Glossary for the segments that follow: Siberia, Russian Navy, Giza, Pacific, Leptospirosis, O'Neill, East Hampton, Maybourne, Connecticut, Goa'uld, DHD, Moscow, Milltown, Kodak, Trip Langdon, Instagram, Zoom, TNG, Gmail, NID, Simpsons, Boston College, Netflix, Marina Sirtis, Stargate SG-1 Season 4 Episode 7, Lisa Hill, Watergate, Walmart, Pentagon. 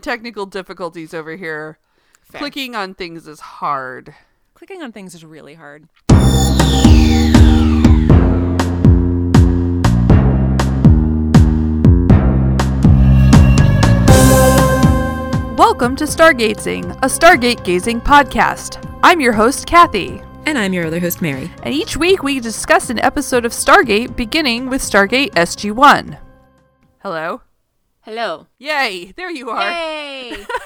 Technical difficulties over here. Fair. Clicking on things is hard. Clicking on things is really hard. Welcome to Stargazing, a Stargate gazing podcast. I'm your host, Kathy. And I'm your other host, Mary. And each week we discuss an episode of Stargate, beginning with Stargate SG-1. Hello? Hello. Yay! There you are. Yay! Kathy's back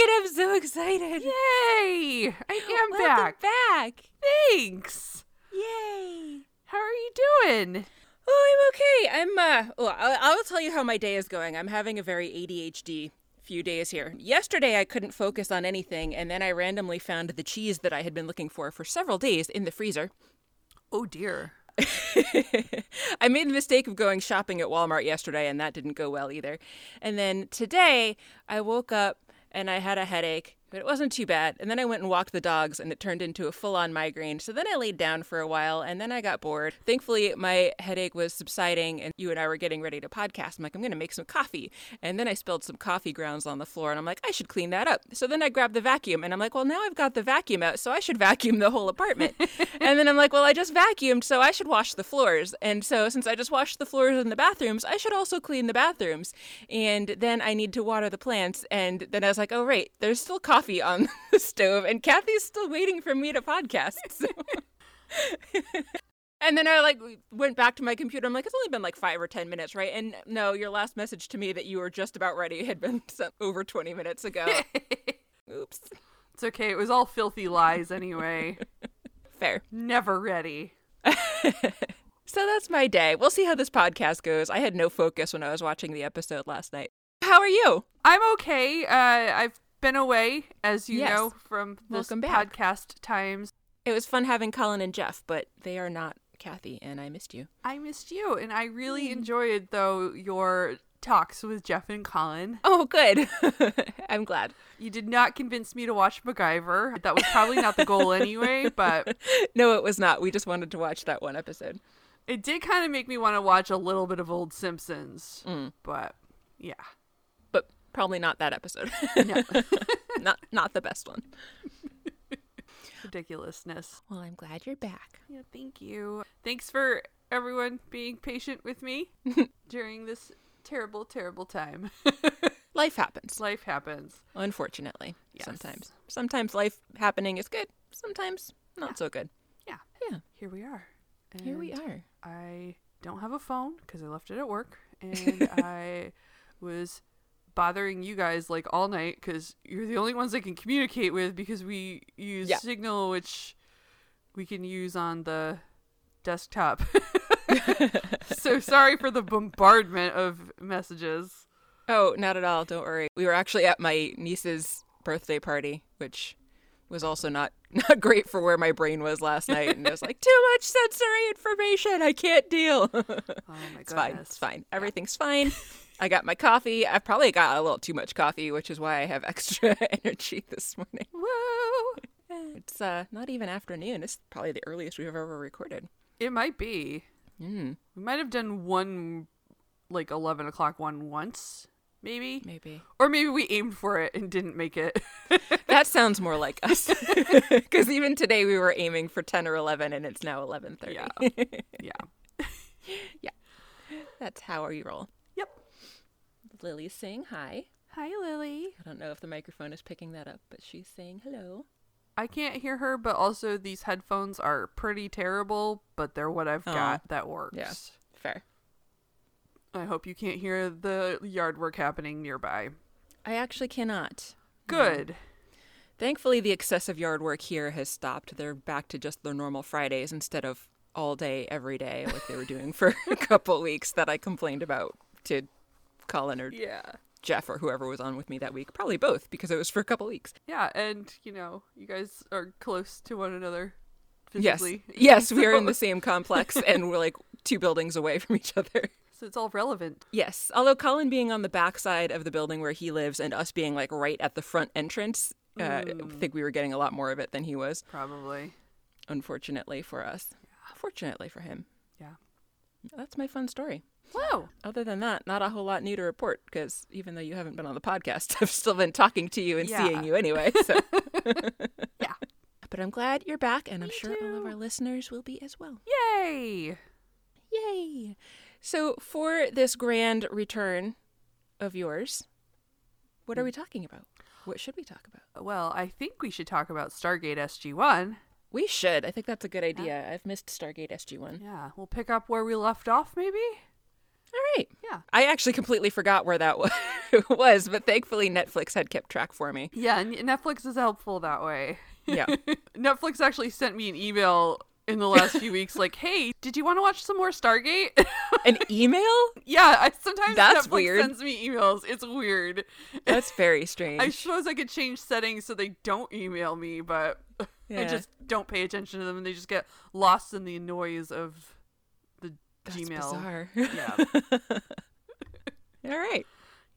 and I'm so excited. Yay! I am back. Welcome back. Thanks. Yay. How are you doing? Oh, I'm okay. I'll tell you how my day is going. I'm having a very ADHD few days here. Yesterday I couldn't focus on anything, and then I randomly found the cheese that I had been looking for several days in the freezer. Oh dear. I made the mistake of going shopping at Walmart yesterday, and that didn't go well either. And then today I woke up and I had a headache, but it wasn't too bad. And then I went and walked the dogs, and it turned into a full-on migraine. So then I laid down for a while, and then I got bored. Thankfully, my headache was subsiding, and you and I were getting ready to podcast. I'm like, I'm going to make some coffee. And then I spilled some coffee grounds on the floor, and I'm like, I should clean that up. So then I grabbed the vacuum, and I'm like, well, now I've got the vacuum out, so I should vacuum the whole apartment. And then I'm like, well, I just vacuumed, so I should wash the floors. And so since I just washed the floors in the bathrooms, I should also clean the bathrooms. And then I need to water the plants. And then I was like, oh, right, there's still coffee on the stove, and Kathy's still waiting for me to podcast. So. And then I went back to my computer. I'm like, it's only been 5 or 10 minutes, right? And no, your last message to me that you were just about ready had been sent over 20 minutes ago. Oops. It's okay. It was all filthy lies anyway. Fair. Never ready. So that's my day. We'll see how this podcast goes. I had no focus when I was watching the episode last night. How are you? I'm okay. I've been away, as you know, from this podcast times. It was fun having Colin and Jeff, but they are not Kathy, and I missed you. I missed you, and I really enjoyed, though, your talks with Jeff and Colin. Oh, good. I'm glad. You did not convince me to watch MacGyver. That was probably not the goal anyway, but... No, it was not. We just wanted to watch that one episode. It did kind of make me want to watch a little bit of old Simpsons, but yeah. Probably not that episode. No. not the best one. Ridiculousness. Well, I'm glad you're back. Yeah, thank you. Thanks for everyone being patient with me during this terrible, terrible time. Life happens. Life happens. Unfortunately. Yes. Sometimes. Sometimes life happening is good. Sometimes not so good. Yeah. Yeah. Here we are. And here we are. I don't have a phone because I left it at work, and I was... bothering you guys all night because you're the only ones I can communicate with, because we use Signal, which we can use on the desktop. So sorry for the bombardment of messages. Oh, not at all. Don't worry. We were actually at my niece's birthday party, which was also not great for where my brain was last night. And it was too much sensory information. I can't deal. Oh, my goodness. It's fine. It's fine. Everything's fine. I got my coffee. I've probably got a little too much coffee, which is why I have extra energy this morning. Whoa! It's not even afternoon. It's probably the earliest we've ever recorded. It might be. We might have done one, 11 o'clock one once, maybe. Maybe. Or maybe we aimed for it and didn't make it. That sounds more like us. Because even today we were aiming for 10 or 11, and it's now 11:30. Yeah. Yeah. That's how we roll. Lily's saying hi. Hi, Lily. I don't know if the microphone is picking that up, but she's saying hello. I can't hear her, but also these headphones are pretty terrible, but they're what I've got that works. Yeah, fair. I hope you can't hear the yard work happening nearby. I actually cannot. Good. Thankfully, the excessive yard work here has stopped. They're back to just their normal Fridays instead of all day, every day, like they were doing for a couple weeks that I complained about to Colin or Jeff or whoever was on with me that week. Probably both, because it was for a couple weeks. Yeah, and, you guys are close to one another physically. Yes, we are in the same complex, and we're 2 buildings away from each other. So it's all relevant. Yes, although Colin being on the backside of the building where he lives and us being, right at the front entrance, I think we were getting a lot more of it than he was. Probably. Unfortunately for us. Yeah. Fortunately for him. Yeah. That's my fun story. Wow. Other than that, not a whole lot new to report, because even though you haven't been on the podcast, I've still been talking to you and seeing you anyway. So. Yeah. But I'm glad you're back, and I'm sure all of our listeners will be as well. Yay! Yay! So for this grand return of yours, what are we talking about? What should we talk about? Well, I think we should talk about Stargate SG-1. We should. I think that's a good idea. Yeah. I've missed Stargate SG-1. Yeah. We'll pick up where we left off, maybe? All right. Yeah. I actually completely forgot where that was, but thankfully Netflix had kept track for me. Yeah, Netflix is helpful that way. Yeah. Netflix actually sent me an email in the last few weeks like, hey, did you want to watch some more Stargate? An email? Yeah. Sometimes Netflix sends me emails. It's weird. That's very strange. I suppose I could change settings so they don't email me, but I just don't pay attention to them, and they just get lost in the noise of the Gmail. That's bizarre. Yeah. All right.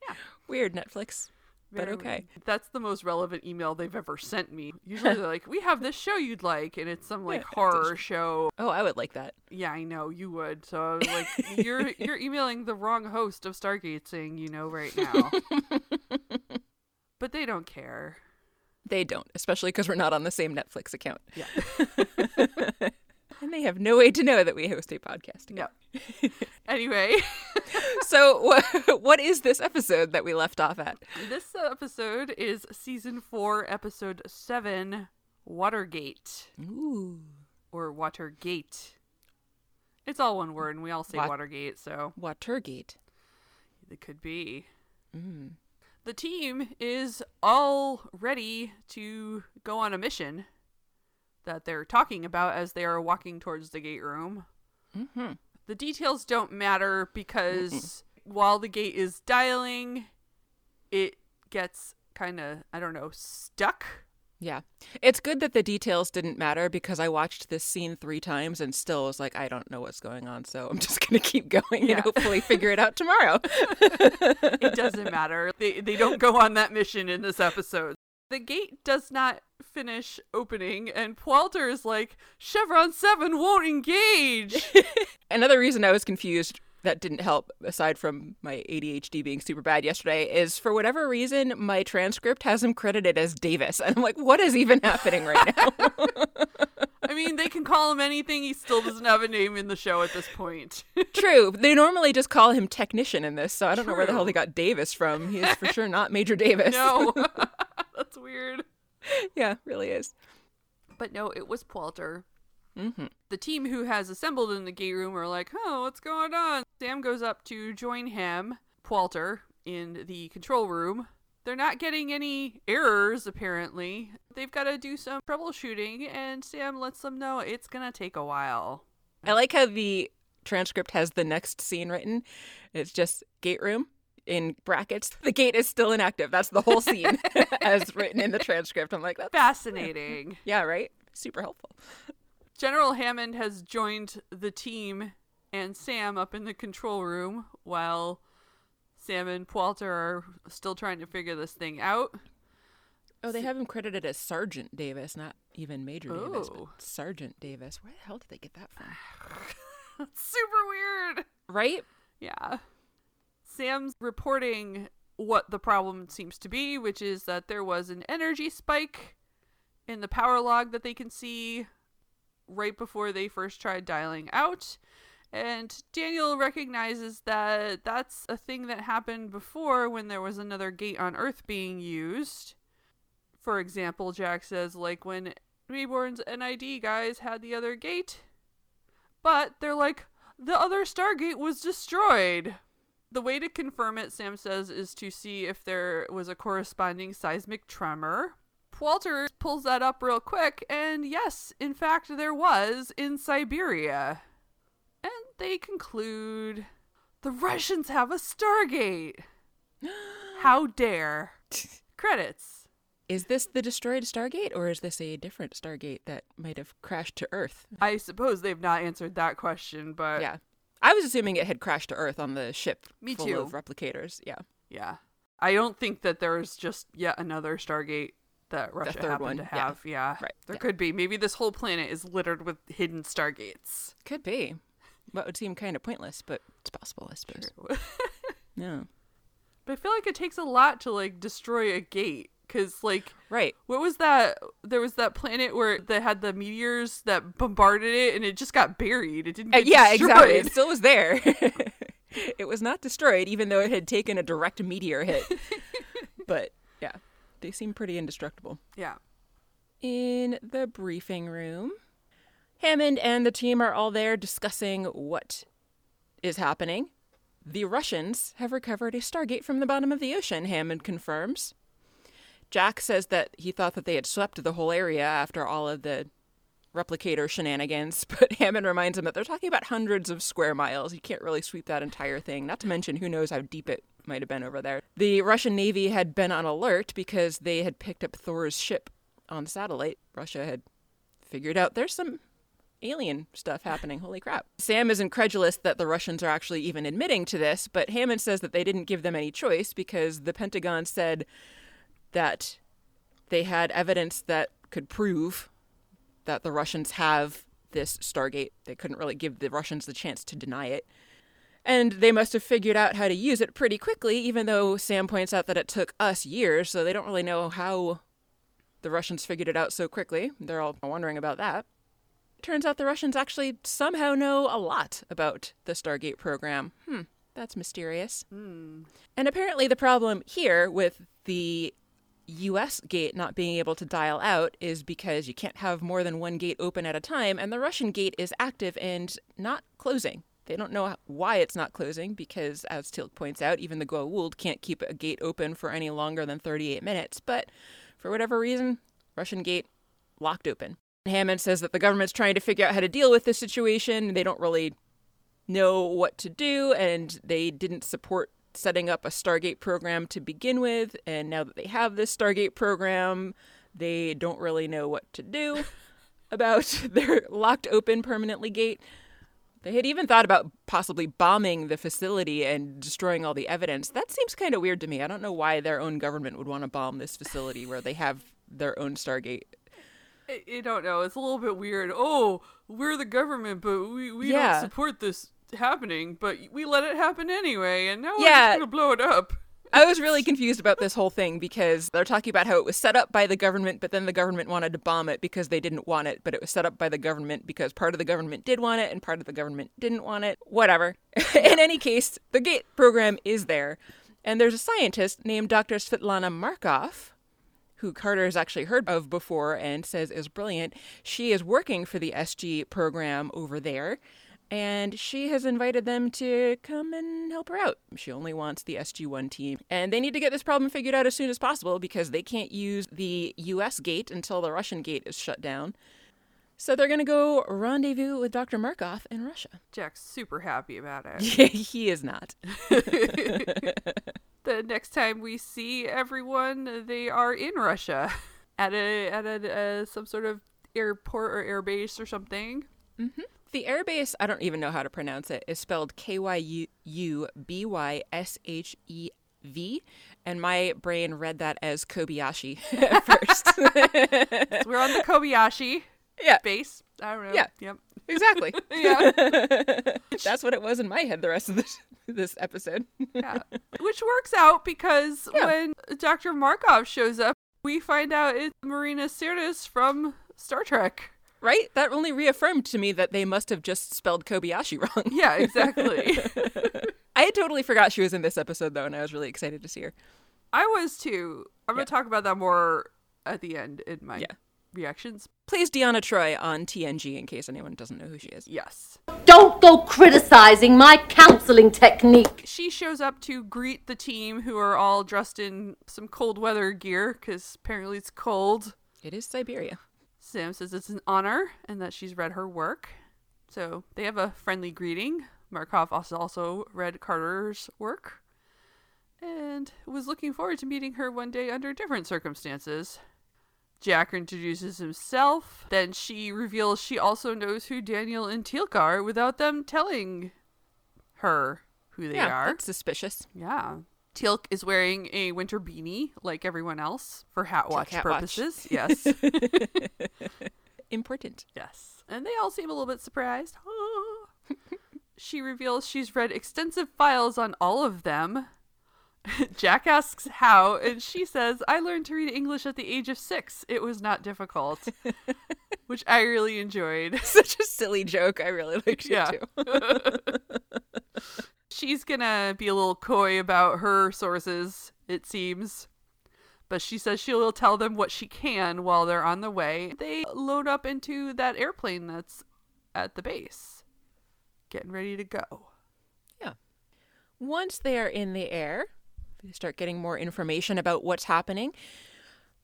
Yeah. Weird, Netflix. But okay. That's the most relevant email they've ever sent me. Usually they're like, we have this show you'd like, and it's some like horror show. Oh, I would like that. Yeah, I know you would. So I was like, you're emailing the wrong host of Stargate saying right now. But they don't care. They don't, especially because we're not on the same Netflix account. Yeah. And they have no way to know that we host a podcast again. No. Anyway. So what is this episode that we left off at? This episode is Season 4, Episode 7, Watergate. Ooh. Or Watergate. It's all one word, and we all say Watergate, so. Watergate. It could be. Mm. The team is all ready to go on a mission that they're talking about as they are walking towards the gate room. Mm-hmm. The details don't matter because while the gate is dialing, it gets kind of, stuck. Yeah. It's good that the details didn't matter because I watched this scene 3 times and still was like, I don't know what's going on, so I'm just going to keep going and hopefully figure it out tomorrow. It doesn't matter. They don't go on that mission in this episode. The gate does not finish opening, and Poulter is like, Chevron 7 won't engage! Another reason I was confused that didn't help, aside from my ADHD being super bad yesterday, is for whatever reason, my transcript has him credited as Davis. And I'm like, what is even happening right now? I mean, they can call him anything. He still doesn't have a name in the show at this point. True. They normally just call him technician in this, so I don't know where the hell they got Davis from. He is for sure not Major Davis. No. That's weird. Yeah, really is. But no, it was Poulter. Mm-hmm. The team who has assembled in the gate room are like, oh, what's going on? Sam goes up to join him, Poulter, in the control room. They're not getting any errors, apparently. They've got to do some troubleshooting, and Sam lets them know it's going to take a while. I like how the transcript has the next scene written. It's just gate room. In brackets, the gate is still inactive. That's the whole scene as written in the transcript. I'm like, that's fascinating. Yeah, right? Super helpful. General Hammond has joined the team and Sam up in the control room while Sam and Poulter are still trying to figure this thing out. Oh, they have him credited as Sergeant Davis, not even Major Davis, but Sergeant Davis. Where the hell did they get that from? That's super weird. Right? Yeah. Sam's reporting what the problem seems to be, which is that there was an energy spike in the power log that they can see right before they first tried dialing out. And Daniel recognizes that that's a thing that happened before when there was another gate on Earth being used. For example, Jack says, like when Maybourne's NID guys had the other gate, but they're like, the other Stargate was destroyed. The way to confirm it, Sam says, is to see if there was a corresponding seismic tremor. Poulter pulls that up real quick, and yes, in fact, there was in Siberia. And they conclude, the Russians have a Stargate. How dare. Credits. Is this the destroyed Stargate, or is this a different Stargate that might have crashed to Earth? I suppose they've not answered that question, but... yeah. I was assuming it had crashed to Earth on the ship full of replicators. Yeah. Yeah. I don't think that there's just yet another Stargate that Russia happened to have. Yeah. Right. There could be. Maybe this whole planet is littered with hidden Stargates. Could be. That would seem kind of pointless, but that's possible, I suppose. True. Yeah. But I feel like it takes a lot to, like, destroy a gate. Because, like, right. What was that? There was that planet where they had the meteors that bombarded it, and it just got buried. It didn't get destroyed. Exactly. It still was there. It was not destroyed, even though it had taken a direct meteor hit. But, yeah, they seem pretty indestructible. Yeah. In the briefing room, Hammond and the team are all there discussing what is happening. The Russians have recovered a Stargate from the bottom of the ocean, Hammond confirms. Jack says that he thought that they had swept the whole area after all of the replicator shenanigans, but Hammond reminds him that they're talking about hundreds of square miles. You can't really sweep that entire thing, not to mention who knows how deep it might have been over there. The Russian Navy had been on alert because they had picked up Thor's ship on satellite. Russia had figured out there's some alien stuff happening. Holy crap. Sam is incredulous that the Russians are actually even admitting to this, but Hammond says that they didn't give them any choice because the Pentagon said that they had evidence that could prove that the Russians have this Stargate. They couldn't really give the Russians the chance to deny it. And they must have figured out how to use it pretty quickly, even though Sam points out that it took us years, so they don't really know how the Russians figured it out so quickly. They're all wondering about that. It turns out the Russians actually somehow know a lot about the Stargate program. That's mysterious. And apparently the problem here with the U.S. gate not being able to dial out is because you can't have more than one gate open at a time, and the Russian gate is active and not closing. They don't know why it's not closing because, as Teal'c points out, even the Goa'uld can't keep a gate open for any longer than 38 minutes, but for whatever reason, Russian gate locked open. Hammond says that the government's trying to figure out how to deal with this situation. They don't really know what to do, and they didn't support setting up a Stargate program to begin with, and now that they have this Stargate program, they don't really know what to do about their locked open permanently gate. They had even thought about possibly bombing the facility and destroying all the evidence. That seems kind of weird to me. I don't know why their own government would want to bomb this facility where they have their own Stargate. I don't know. It's a little bit weird. Oh, we're the government, but we don't support this happening, but we let it happen anyway, and now we're just going to blow it up. I was really confused about this whole thing because they're talking about how it was set up by the government, but then the government wanted to bomb it because they didn't want it, but it was set up by the government because part of the government did want it and part of the government didn't want it. Whatever. In any case, the gate program is there, and there's a scientist named Dr. Svetlana Markov, who Carter has actually heard of before and says is brilliant. She is working for the SG program over there, and she has invited them to come and help her out. She only wants the SG-1 team, and they need to get this problem figured out as soon as possible because they can't use the U.S. gate until the Russian gate is shut down. So they're going to go rendezvous with Dr. Markov in Russia. Jack's super happy about it. Yeah, he is not. The next time we see everyone, they are in Russia at some sort of airport or airbase or something. Mm-hmm. The airbase, I don't even know how to pronounce it, is spelled K-Y-U-B-Y-S-H-E-V. And my brain read that as Kobayashi at first. So we're on the Kobayashi base. I don't know. Yeah. Yep. Exactly. Yeah. That's what it was in my head the rest of this episode. Yeah. Which works out because when Dr. Markov shows up, we find out it's Marina Sirtis from Star Trek. Right? That only reaffirmed to me that they must have just spelled Kobayashi wrong. Yeah, exactly. I had totally forgot she was in this episode, though, and I was really excited to see her. I was, too. I'm going to talk about that more at the end in my reactions. Plays Deanna Troi on TNG, in case anyone doesn't know who she is. Yes. Don't go criticizing my counseling technique. She shows up to greet the team, who are all dressed in some cold weather gear, because apparently it's cold. It is Siberia. Sam says it's an honor and that she's read her work. So they have a friendly greeting. Markov also read Carter's work and was looking forward to meeting her one day under different circumstances. Jack introduces himself. Then she reveals she also knows who Daniel and Teal'c are without them telling her who they are. That's suspicious. Yeah. Teal'c is wearing a winter beanie like everyone else for hat watch purposes. Yes. Important. Yes. And they all seem a little bit surprised. she reveals she's read extensive files on all of them. Jack asks how, and she says, I learned to read English at the age of 6. It was not difficult. Which I really enjoyed. Such a silly joke. I really liked it too. She's gonna be a little coy about her sources, it seems. But she says she will tell them what she can while they're on the way. They load up into that airplane that's at the base, getting ready to go. Yeah. Once they are in the air, they start getting more information about what's happening.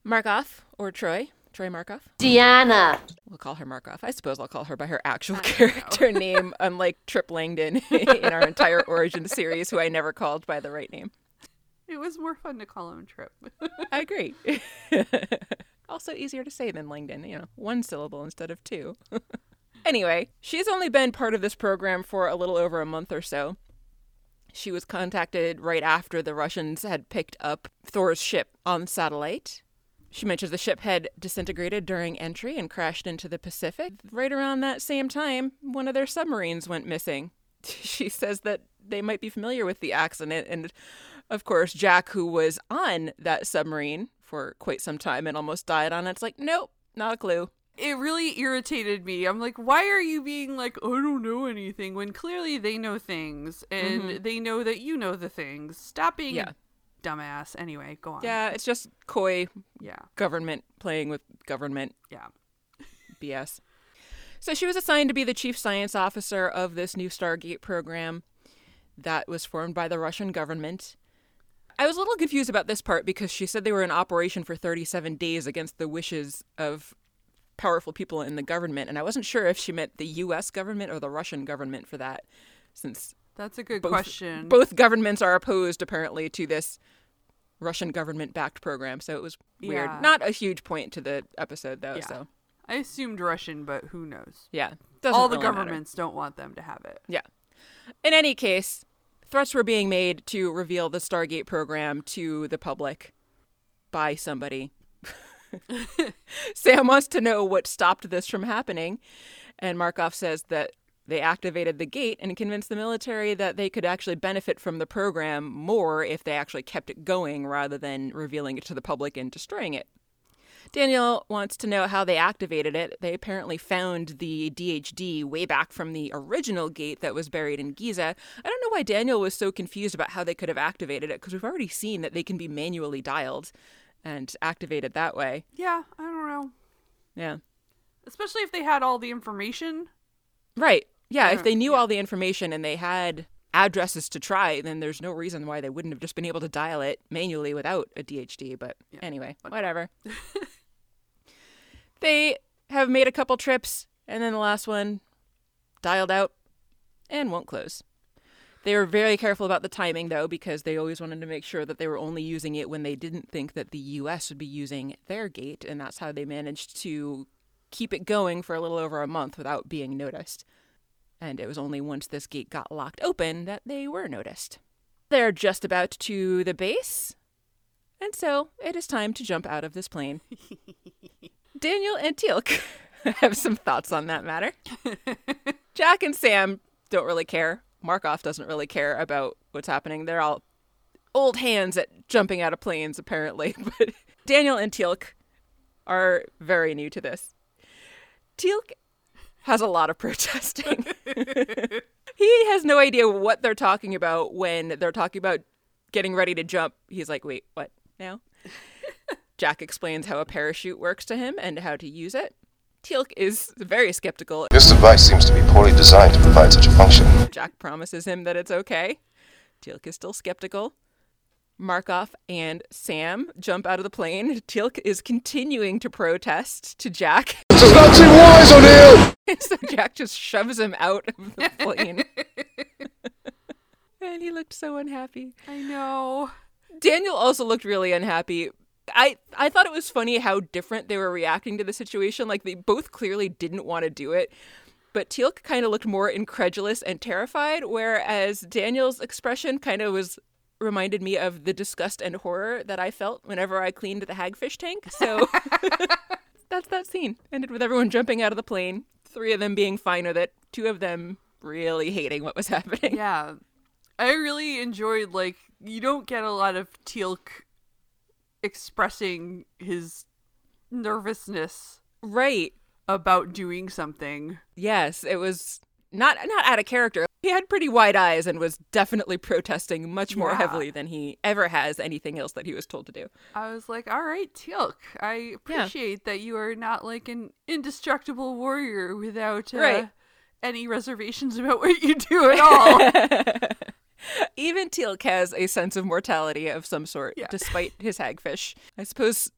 Markov, or Troi Markov. Deanna. We'll call her Markov. I suppose I'll call her by her actual character name, unlike Trip Langdon in our entire origin series, who I never called by the right name. It was more fun to call him Trip. I agree. Also easier to say than Langdon, you know, one syllable instead of two. Anyway, she's only been part of this program for a little over a month or so. She was contacted right after the Russians had picked up Thor's ship on satellite. She mentions the ship had disintegrated during entry and crashed into the Pacific. Right around that same time, one of their submarines went missing. She says that they might be familiar with the accident, and of course, Jack, who was on that submarine for quite some time and almost died on it, it's like, nope, not a clue. It really irritated me. I'm like, why are you being like, I don't know anything, when clearly they know things, and they know that you know the things. Stop being a dumbass. Anyway, go on. Yeah, it's just coy government playing with government. Yeah. BS. So she was assigned to be the chief science officer of this new Stargate program that was formed by the Russian government. I was a little confused about this part because she said they were in operation for 37 days against the wishes of powerful people in the government, and I wasn't sure if she meant the U.S. government or the Russian government for that, since that's a good question. Both governments are opposed, apparently, to this Russian government-backed program, so it was weird. Yeah. Not a huge point to the episode, though. Yeah. So I assumed Russian, but who knows? Yeah. All the governments don't want them to have it. Yeah. In any case, threats were being made to reveal the Stargate program to the public by somebody. Sam wants to know what stopped this from happening, and Markov says that they activated the gate and convinced the military that they could actually benefit from the program more if they actually kept it going rather than revealing it to the public and destroying it. Daniel wants to know how they activated it. They apparently found the DHD way back from the original gate that was buried in Giza. I don't know why Daniel was so confused about how they could have activated it, because we've already seen that they can be manually dialed and activated that way. Yeah, I don't know. Yeah. Especially if they had all the information. Right. Yeah, if they knew all the information and they had addresses to try, then there's no reason why they wouldn't have just been able to dial it manually without a DHD. But anyway, whatever. They have made a couple trips, and then the last one dialed out and won't close. They were very careful about the timing, though, because they always wanted to make sure that they were only using it when they didn't think that the U.S. would be using their gate, and that's how they managed to keep it going for a little over a month without being noticed. And it was only once this gate got locked open that they were noticed. They're just about to the base, and so it is time to jump out of this plane. Daniel and Teal'c have some thoughts on that matter. Jack and Sam don't really care. Markov doesn't really care about what's happening. They're all old hands at jumping out of planes, apparently. But Daniel and Teal'c are very new to this. Teal'c has a lot of protesting. He has no idea what they're talking about when they're talking about getting ready to jump. He's like, wait, what now? Jack explains how a parachute works to him and how to use it. Teal'c is very skeptical. This device seems to be poorly designed to provide such a function. Jack promises him that it's okay. Teal'c is still skeptical. Markov and Sam jump out of the plane. Teal'c is continuing to protest to Jack. It does not seem wise on you! And so Jack just shoves him out of the plane. And he looked so unhappy. I know. Daniel also looked really unhappy. I thought it was funny how different they were reacting to the situation. Like, they both clearly didn't want to do it. But Teal'c kind of looked more incredulous and terrified, whereas Daniel's expression kind of reminded me of the disgust and horror that I felt whenever I cleaned the hagfish tank. So that's that scene. Ended with everyone jumping out of the plane, 3 of them being fine with it, 2 of them really hating what was happening. Yeah. I really enjoyed, like, you don't get a lot of Teal'c expressing his nervousness. Right. About doing something. Yes, it was not out of character. He had pretty wide eyes and was definitely protesting much more heavily than he ever has anything else that he was told to do. I was like, all right, Teal'c, I appreciate that you are not like an indestructible warrior without any reservations about what you do at all. Even Teal'c has a sense of mortality of some sort, despite his hagfish. I suppose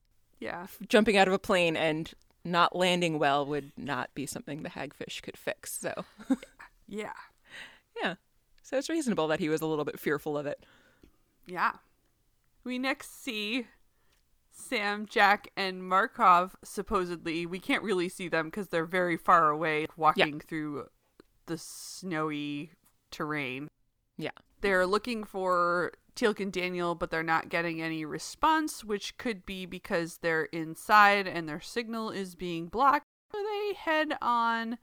jumping out of a plane and not landing well would not be something the hagfish could fix. So, yeah. So it's reasonable that he was a little bit fearful of it. Yeah. We next see Sam, Jack, and Markov, supposedly. We can't really see them because they're very far away, walking through the snowy terrain. Yeah. They're looking for Teal'c and Daniel, but they're not getting any response, which could be because they're inside and their signal is being blocked. So they head on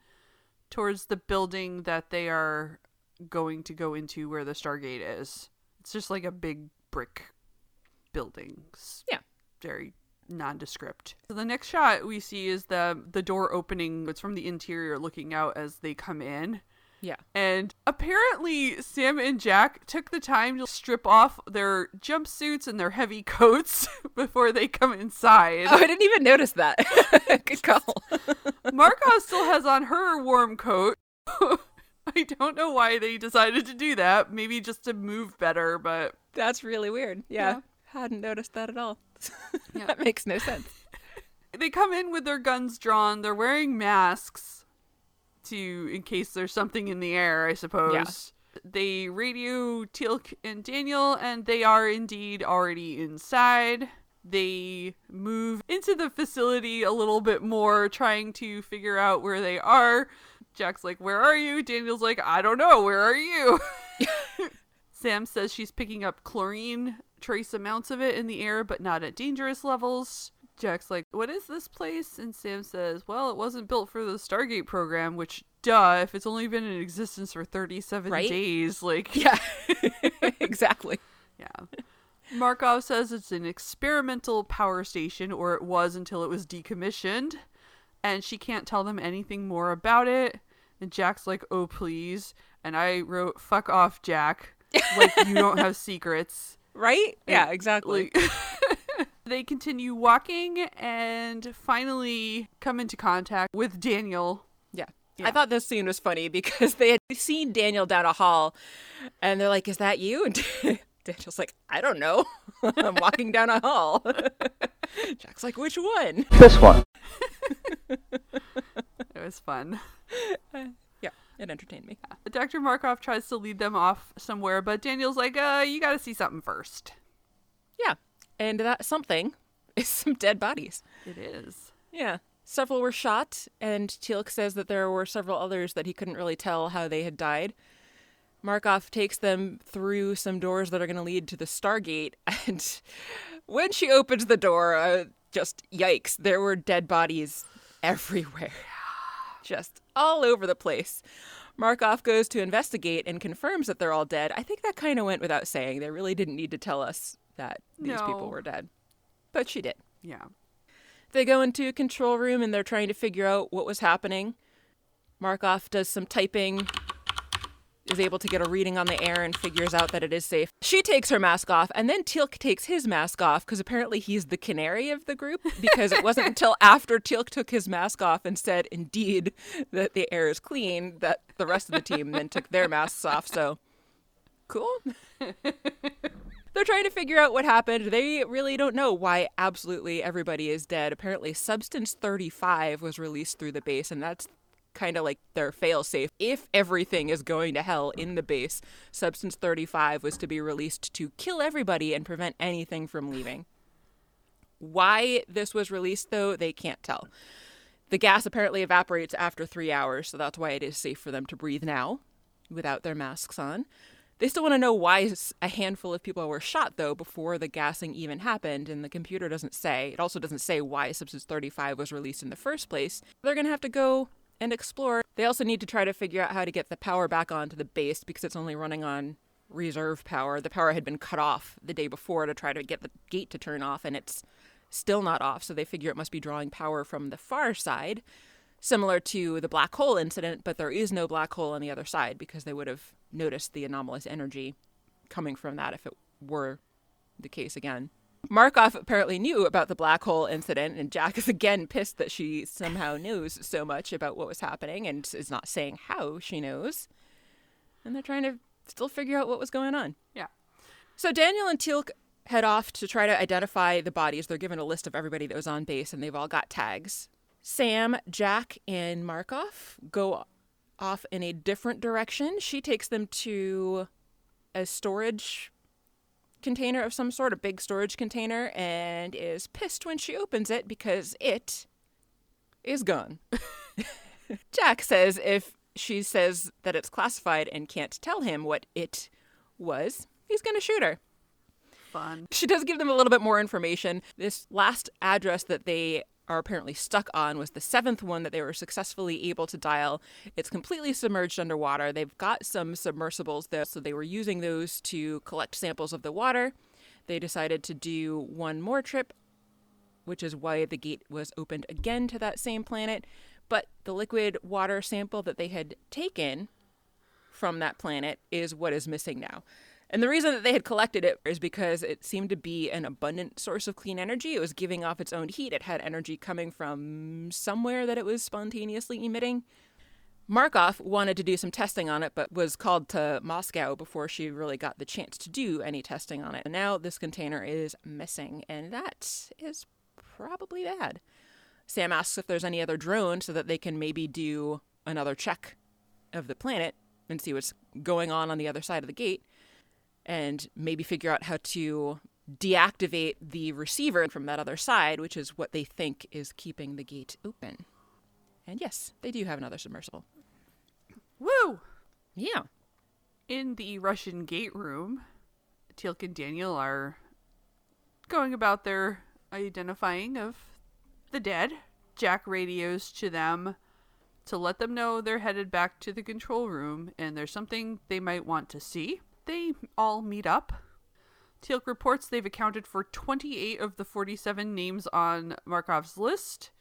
towards the building that they are going to go into where the Stargate is. It's just like a big brick building. Yeah. Very nondescript. So the next shot we see is the door opening. It's from the interior looking out as they come in. Yeah. And apparently Sam and Jack took the time to strip off their jumpsuits and their heavy coats before they come inside. Oh, I didn't even notice that. Good call. Markov still has on her warm coat. I don't know why they decided to do that. Maybe just to move better, but... That's really weird. Yeah. Hadn't noticed that at all. That makes no sense. They come in with their guns drawn. They're wearing masks. In case there's something in the air, I suppose. Yeah. They radio Teal'c and Daniel, and they are indeed already inside. They move into the facility a little bit more, trying to figure out where they are. Jack's like, where are you? Daniel's like, I don't know, where are you? Sam says she's picking up chlorine, trace amounts of it in the air, but not at dangerous levels. Jack's like, what is this place? And Sam says, well, it wasn't built for the Stargate program, which, duh, if it's only been in existence for 37 days, like... Yeah, exactly. Yeah. Markov says it's an experimental power station, or it was until it was decommissioned, and she can't tell them anything more about it. And Jack's like, oh, please. And I wrote, fuck off, Jack. Like, you don't have secrets. Right? And, yeah, exactly. Like, they continue walking and finally come into contact with Daniel. Yeah. I thought this scene was funny because they had seen Daniel down a hall and they're like, is that you? And Daniel's like, I don't know. I'm walking down a hall. Jack's like, which one? This one. It was fun. It entertained me. Yeah. Dr. Markov tries to lead them off somewhere, but Daniel's like, you got to see something first. Yeah. And that something is some dead bodies. It is. Yeah. Several were shot, and Teal'c says that there were several others that he couldn't really tell how they had died. Markov takes them through some doors that are going to lead to the Stargate, and when she opens the door, just yikes, there were dead bodies everywhere. Just all over the place. Markov goes to investigate and confirms that they're all dead. I think that kind of went without saying. They really didn't need to tell us that these people were dead. But she did. Yeah. They go into a control room and they're trying to figure out what was happening. Markov does some typing, is able to get a reading on the air and figures out that it is safe. She takes her mask off and then Teal'c takes his mask off because apparently he's the canary of the group because it wasn't until after Teal'c took his mask off and said, indeed, that the air is clean, that the rest of the team then took their masks off. So, cool. They're trying to figure out what happened. They really don't know why absolutely everybody is dead. Apparently, Substance 35 was released through the base, and that's kind of like their fail-safe. If everything is going to hell in the base, Substance 35 was to be released to kill everybody and prevent anything from leaving. Why this was released, though, they can't tell. The gas apparently evaporates after 3 hours, so that's why it is safe for them to breathe now without their masks on. They still want to know why a handful of people were shot, though, before the gassing even happened, and the computer doesn't say. It also doesn't say why Substance 35 was released in the first place. They're going to have to go and explore. They also need to try to figure out how to get the power back onto the base because it's only running on reserve power. The power had been cut off the day before to try to get the gate to turn off, and it's still not off, so they figure it must be drawing power from the far side, similar to the black hole incident, but there is no black hole on the other side because they would have noticed the anomalous energy coming from that if it were the case again. Markov apparently knew about the black hole incident, and Jack is again pissed that she somehow knows so much about what was happening and is not saying how she knows. And they're trying to still figure out what was going on. Yeah. So Daniel and Teal'c head off to try to identify the bodies. They're given a list of everybody that was on base, and they've all got tags. Sam, Jack, and Markov go off in a different direction. She takes them to a storage container of some sort, a big storage container, and is pissed when she opens it because it is gone. Jack says if she says that it's classified and can't tell him what it was, he's going to shoot her. Fun. She does give them a little bit more information. This last address that they are apparently stuck on was the seventh one that they were successfully able to dial. It's completely submerged underwater. They've got some submersibles there, so they were using those to collect samples of the water. They decided to do one more trip, which is why the gate was opened again to that same planet. But the liquid water sample that they had taken from that planet is what is missing now. And the reason that they had collected it is because it seemed to be an abundant source of clean energy. It was giving off its own heat. It had energy coming from somewhere that it was spontaneously emitting. Markov wanted to do some testing on it, but was called to Moscow before she really got the chance to do any testing on it. And now this container is missing, and that is probably bad. Sam asks if there's any other drone so that they can maybe do another check of the planet and see what's going on the other side of the gate, and maybe figure out how to deactivate the receiver from that other side, which is what they think is keeping the gate open. And yes, they do have another submersible. Woo! Yeah. In the Russian gate room, Teal'c and Daniel are going about their identifying of the dead. Jack radios to them to let them know they're headed back to the control room and there's something they might want to see. They all meet up. Teal'c reports they've accounted for 28 of the 47 names on Markov's list,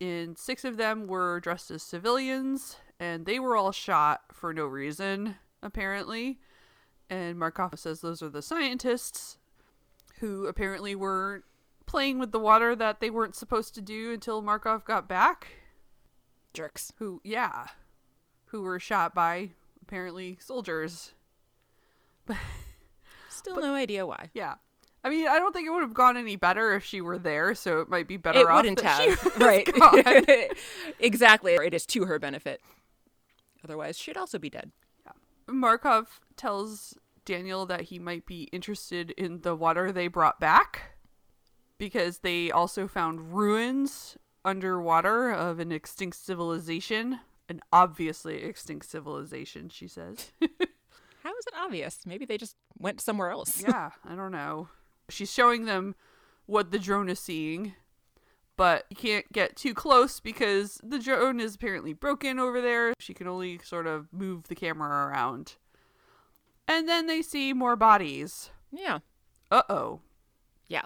and 6 of them were dressed as civilians, and they were all shot for no reason, apparently. And Markov says those are the scientists who apparently were playing with the water that they weren't supposed to do until Markov got back. Jerks. Who were shot by, apparently, soldiers. But no idea why. Yeah. I mean, I don't think it would have gone any better if she were there, so it might be better it off wouldn't that have. She was right. Exactly. It is to her benefit. Otherwise, she'd also be dead. Yeah. Markov tells Daniel that he might be interested in the water they brought back because they also found ruins underwater of an extinct civilization. An obviously extinct civilization, she says. How is it obvious? Maybe they just went somewhere else. Yeah, I don't know. She's showing them what the drone is seeing, but you can't get too close because the drone is apparently broken over there. She can only sort of move the camera around. And then they see more bodies. Yeah. Uh-oh. Yeah,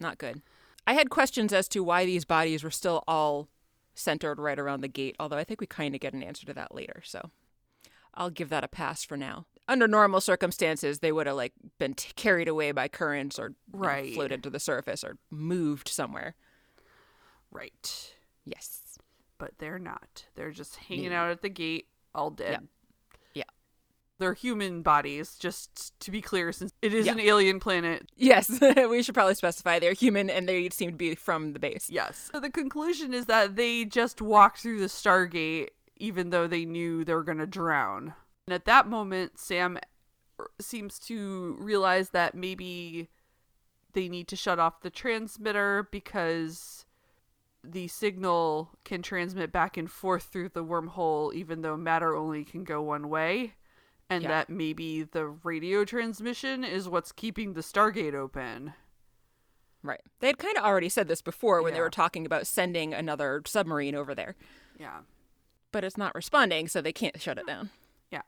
not good. I had questions as to why these bodies were still all centered right around the gate, although I think we kind of get an answer to that later, so I'll give that a pass for now. Under normal circumstances, they would have been carried away by currents or floated to the surface or moved somewhere. Right. Yes. But they're not. They're just hanging out at the gate, all dead. Yeah. They're human bodies, just to be clear, since it is an alien planet. Yes. We should probably specify they're human and they seem to be from the base. Yes. So the conclusion is that they just walked through the Stargate even though they knew they were going to drown. And at that moment, Sam seems to realize that maybe they need to shut off the transmitter because the signal can transmit back and forth through the wormhole, even though matter only can go one way. And that maybe the radio transmission is what's keeping the Stargate open. Right. They had kind of already said this before when they were talking about sending another submarine over there. Yeah. But it's not responding, so they can't shut it down. Yeah,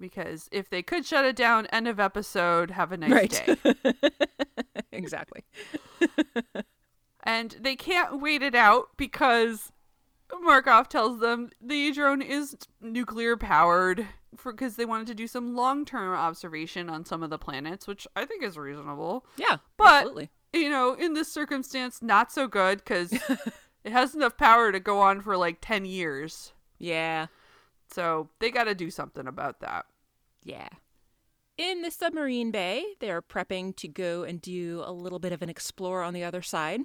because if they could shut it down, end of episode, have a nice day. Exactly. And they can't wait it out because Markov tells them the drone is nuclear powered because they wanted to do some long-term observation on some of the planets, which I think is reasonable. Yeah, but, absolutely. You know, in this circumstance, not so good because it has enough power to go on for like 10 years. Yeah. So they got to do something about that. Yeah. In the submarine bay, they are prepping to go and do a little bit of an explore on the other side.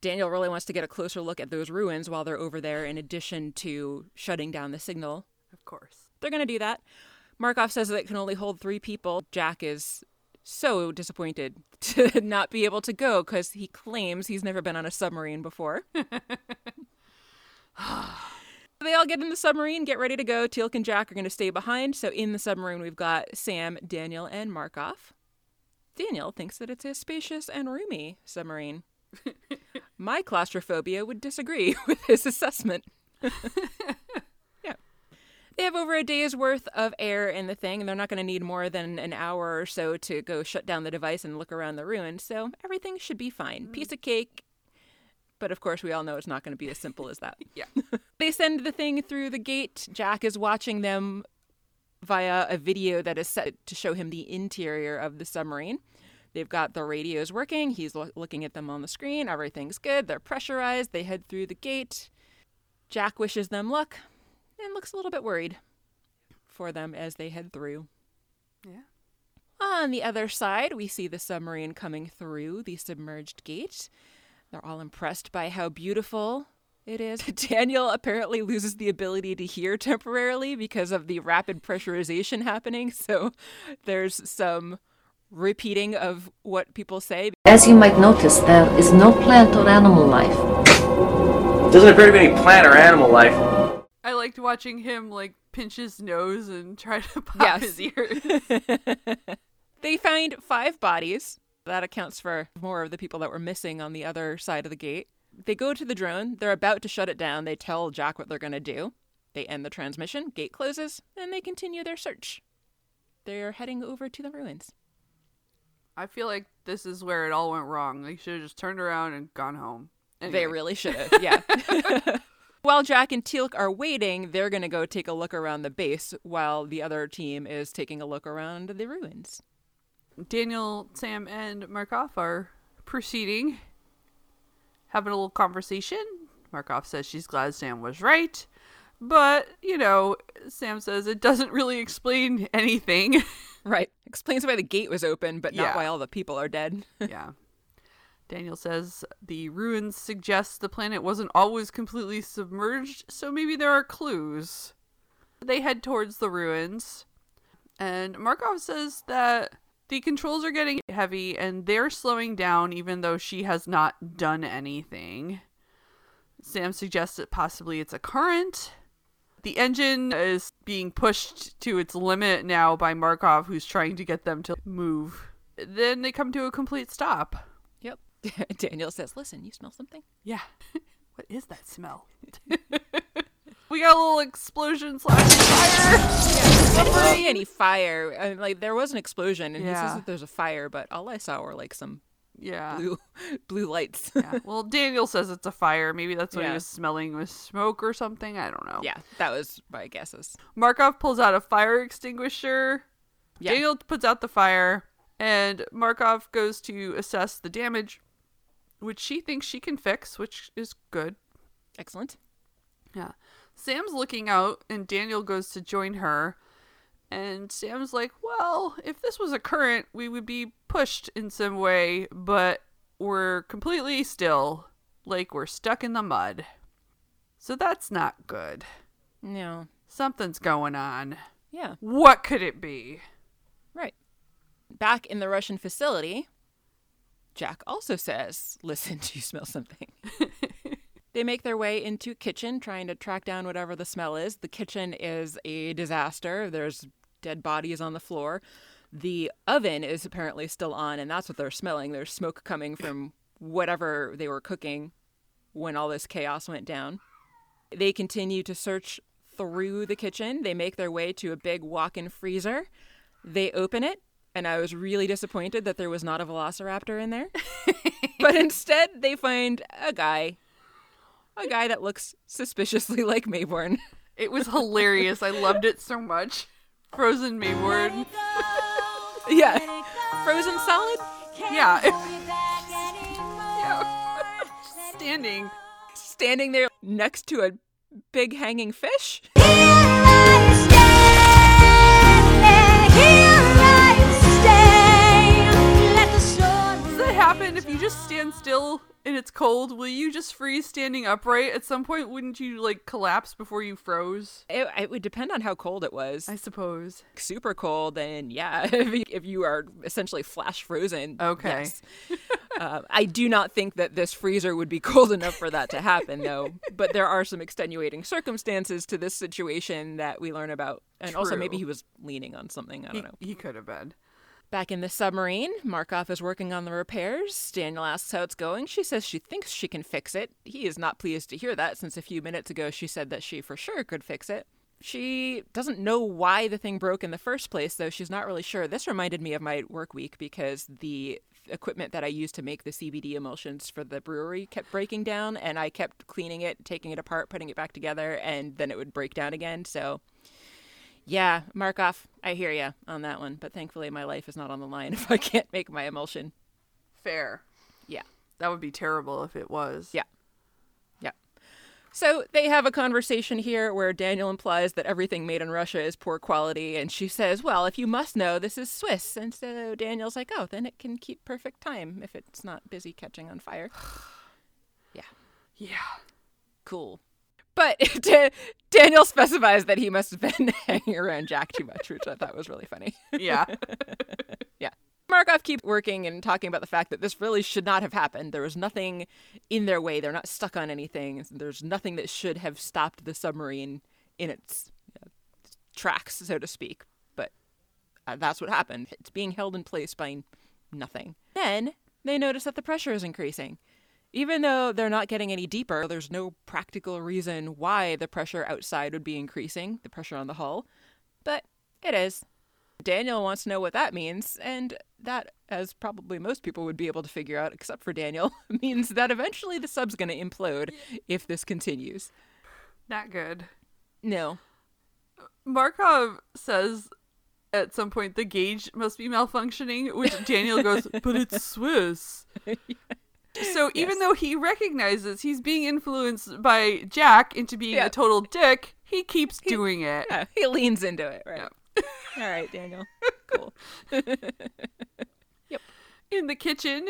Daniel really wants to get a closer look at those ruins while they're over there, in addition to shutting down the signal. Of course. They're going to do that. Markov says that it can only hold 3 people. Jack is so disappointed to not be able to go because he claims he's never been on a submarine before. They all get in the submarine, get ready to go. Teal'c and Jack are going to stay behind. So in the submarine, we've got Sam, Daniel, and Markov. Daniel thinks that it's a spacious and roomy submarine. My claustrophobia would disagree with his assessment. Yeah. They have over a day's worth of air in the thing, and they're not going to need more than an hour or so to go shut down the device and look around the ruins. So everything should be fine. Piece of cake. But of course, we all know it's not going to be as simple as that. Yeah. They send the thing through the gate. Jack is watching them via a video that is set to show him the interior of the submarine. They've got the radios working. He's looking at them on the screen. Everything's good. They're pressurized. They head through the gate. Jack wishes them luck and looks a little bit worried for them as they head through. Yeah. On the other side, we see the submarine coming through the submerged gate. They're all impressed by how beautiful it is. Daniel apparently loses the ability to hear temporarily because of the rapid pressurization happening. So there's some repeating of what people say. As you might notice, there is no plant or animal life. Doesn't appear to be any plant or animal life. I liked watching him like pinch his nose and try to pop his ears. They find 5 bodies. That accounts for more of the people that were missing on the other side of the gate. They go to the drone. They're about to shut it down. They tell Jack what they're going to do. They end the transmission. Gate closes. And they continue their search. They're heading over to the ruins. I feel like this is where it all went wrong. They should have just turned around and gone home. Anyway. They really should have, yeah. While Jack and Teal'c are waiting, they're going to go take a look around the base while the other team is taking a look around the ruins. Daniel, Sam, and Markov are proceeding, having a little conversation. Markov says she's glad Sam was right, but, you know, Sam says it doesn't really explain anything. Right. Explains why the gate was open, but not why all the people are dead. Yeah. Daniel says the ruins suggest the planet wasn't always completely submerged, so maybe there are clues. They head towards the ruins, and Markov says that the controls are getting heavy and they're slowing down even though she has not done anything. Sam suggests that possibly it's a current. The engine is being pushed to its limit now by Markov, who's trying to get them to move. Then they come to a complete stop. Yep. Daniel says, listen, you smell something? Yeah. What is that smell? We got a little explosion/fire. Yeah, there wasn't any fire. I mean, like, there was an explosion, and he says that there's a fire, but all I saw were like some blue lights. Yeah. Well, Daniel says it's a fire. Maybe that's what he was smelling, was smoke or something. I don't know. Yeah, that was my guesses. Markov pulls out a fire extinguisher. Yeah. Daniel puts out the fire, and Markov goes to assess the damage, which she thinks she can fix, which is good. Excellent. Yeah. Sam's looking out, and Daniel goes to join her, and Sam's like, well, if this was a current, we would be pushed in some way, but we're completely still, like we're stuck in the mud. So that's not good. No. Something's going on. Yeah. What could it be? Right. Back in the Russian facility, Jack also says, listen, do you smell something? They make their way into a kitchen, trying to track down whatever the smell is. The kitchen is a disaster. There's dead bodies on the floor. The oven is apparently still on, and that's what they're smelling. There's smoke coming from whatever they were cooking when all this chaos went down. They continue to search through the kitchen. They make their way to a big walk-in freezer. They open it, and I was really disappointed that there was not a velociraptor in there. But instead, they find a guy that looks suspiciously like Maybourne. It was hilarious. I loved it so much. Frozen Maybourne. Yeah. Frozen solid? Yeah. Yeah. Standing there next to a big hanging fish. Happened if you just stand still and it's cold, will you just freeze standing upright? At some point, wouldn't you like collapse before you froze? It would depend on how cold it was, I suppose. Super cold, then yeah, if you are essentially flash frozen. Okay. Yes. I do not think that this freezer would be cold enough for that to happen, though. But there are some extenuating circumstances to this situation that we learn about. And True. Also maybe he was leaning on something. I don't know. He could have been. Back in the submarine, Markov is working on the repairs. Daniel asks how it's going. She says she thinks she can fix it. He is not pleased to hear that, since a few minutes ago she said that she for sure could fix it. She doesn't know why the thing broke in the first place, though she's not really sure. This reminded me of my work week because the equipment that I used to make the CBD emulsions for the brewery kept breaking down, and I kept cleaning it, taking it apart, putting it back together, and then it would break down again, so... Yeah, Markov, I hear you on that one. But thankfully, my life is not on the line if I can't make my emulsion. Fair. Yeah. That would be terrible if it was. Yeah. Yeah. So they have a conversation here where Daniel implies that everything made in Russia is poor quality. And she says, well, if you must know, this is Swiss. And so Daniel's like, oh, then it can keep perfect time if it's not busy catching on fire. Yeah. Yeah. Cool. But Daniel specifies that he must have been hanging around Jack too much, which I thought was really funny. Yeah. Yeah. Markov keeps working and talking about the fact that this really should not have happened. There was nothing in their way. They're not stuck on anything. There's nothing that should have stopped the submarine in its tracks, so to speak. But that's what happened. It's being held in place by nothing. Then they notice that the pressure is increasing. Even though they're not getting any deeper, there's no practical reason why the pressure outside would be increasing, the pressure on the hull, but it is. Daniel wants to know what that means, and that, as probably most people would be able to figure out, except for Daniel, means that eventually the sub's going to implode if this continues. Not good. No. Markov says at some point the gauge must be malfunctioning, which Daniel goes, but it's Swiss. Yeah. So even though he recognizes he's being influenced by Jack into being a total dick, he keeps doing it. Yeah, he leans into it, right? Yep. All right, Daniel. Cool. Yep. In the kitchen,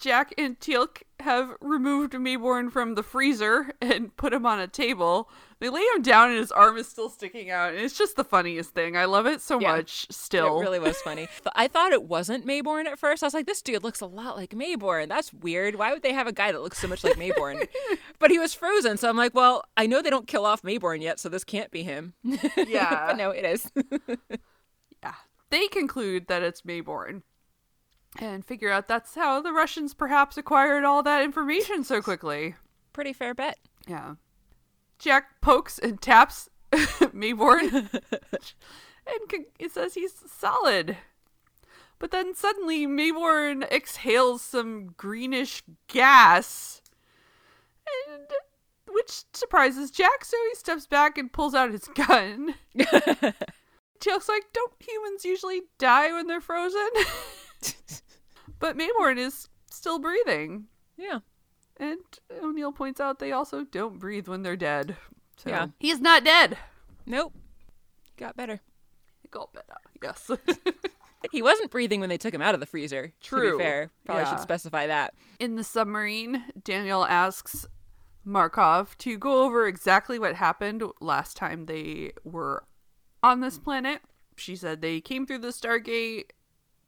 Jack and Teal'c have removed Maybourne from the freezer and put him on a table. They lay him down and his arm is still sticking out. And it's just the funniest thing. I love it so much still. It really was funny. I thought it wasn't Maybourne at first. I was like, this dude looks a lot like Maybourne. That's weird. Why would they have a guy that looks so much like Maybourne? But he was frozen. So I'm like, well, I know they don't kill off Maybourne yet, so this can't be him. Yeah. But no, it is. Yeah. They conclude that it's Maybourne. And figure out that's how the Russians perhaps acquired all that information so quickly. Pretty fair bet. Yeah. Jack pokes and taps Maybourne and it says he's solid. But then suddenly Maybourne exhales some greenish gas, which surprises Jack, so he steps back and pulls out his gun. Jack's like, don't humans usually die when they're frozen? But Maybourne is still breathing. Yeah. And O'Neill points out they also don't breathe when they're dead. So yeah. He's not dead. Nope. Got better. He got better. Yes. He wasn't breathing when they took him out of the freezer. True. To be fair. Probably should specify that. In the submarine, Daniel asks Markov to go over exactly what happened last time they were on this planet. She said they came through the Stargate,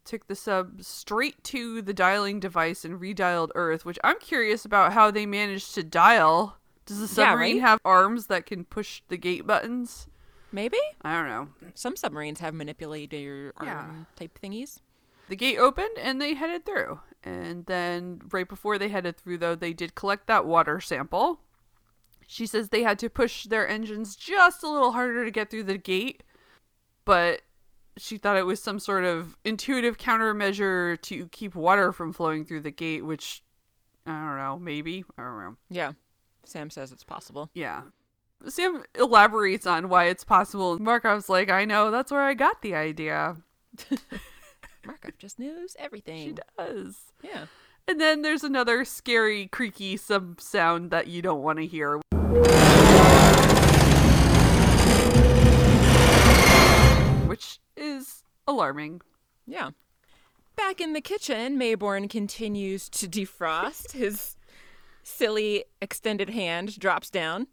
took the sub straight to the dialing device and redialed Earth, which I'm curious about how they managed to dial. Does the submarine have arms that can push the gate buttons? Maybe? I don't know. Some submarines have manipulator arm type thingies. The gate opened and they headed through. And then right before they headed through, though, they did collect that water sample. She says they had to push their engines just a little harder to get through the gate, but she thought it was some sort of intuitive countermeasure to keep water from flowing through the gate, which, I don't know, maybe? I don't know. Yeah. Sam says it's possible. Yeah. Sam elaborates on why it's possible. Markov's like, I know, that's where I got the idea. Markov just knows everything. She does. Yeah. And then there's another scary, creaky sound that you don't want to hear. Which is alarming. Yeah. Back in the kitchen, Maybourne continues to defrost. His silly extended hand drops down.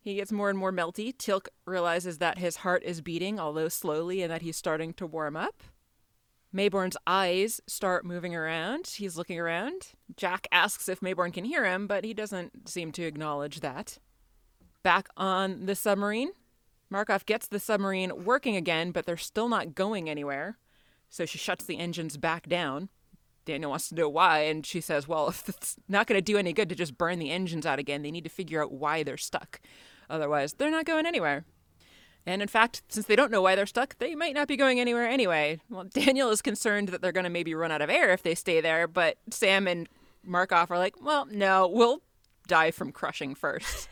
He gets more and more melty. Tilk realizes that his heart is beating, although slowly, and that he's starting to warm up. Maybourne's eyes start moving around. He's looking around. Jack asks if Maybourne can hear him, but he doesn't seem to acknowledge that. Back on the submarine, Markov gets the submarine working again, but they're still not going anywhere. So she shuts the engines back down. Daniel wants to know why, and she says, well, if it's not going to do any good to just burn the engines out again, they need to figure out why they're stuck. Otherwise, they're not going anywhere. And in fact, since they don't know why they're stuck, they might not be going anywhere anyway. Well, Daniel is concerned that they're going to maybe run out of air if they stay there, but Sam and Markov are like, well, no, we'll die from crushing first.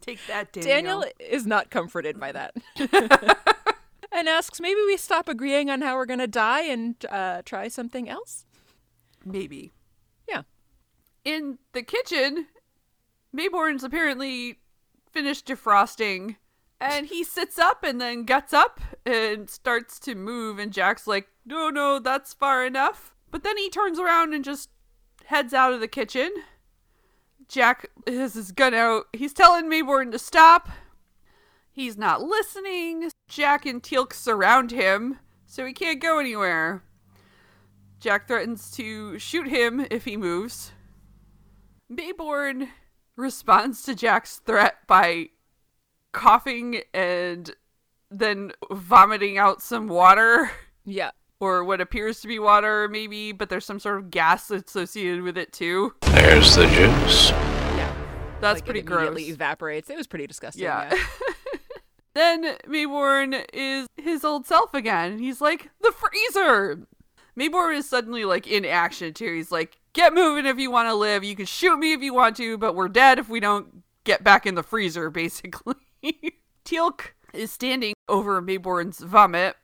Take that, Daniel. Daniel is not comforted by that. And asks, maybe we stop agreeing on how we're going to die and try something else? Maybe. Yeah. In the kitchen, Maybourne's apparently finished defrosting. And he sits up and then gets up and starts to move. And Jack's like, no, that's far enough. But then he turns around and just heads out of the kitchen. Jack has his gun out. He's telling Maybourne to stop. He's not listening. Jack and Teal'c surround him, so he can't go anywhere. Jack threatens to shoot him if he moves. Maybourne responds to Jack's threat by coughing and then vomiting out some water. Yeah. Or what appears to be water, maybe, but there's some sort of gas associated with it, too. There's the juice. Yeah. That's pretty gross. It immediately evaporates. It was pretty disgusting. Yeah. Then Maybourne is his old self again. He's like, the freezer! Maybourne is suddenly, like, in action, too. He's like, get moving if you want to live. You can shoot me if you want to, but we're dead if we don't get back in the freezer, basically. Teal'c is standing over Maybourne's vomit,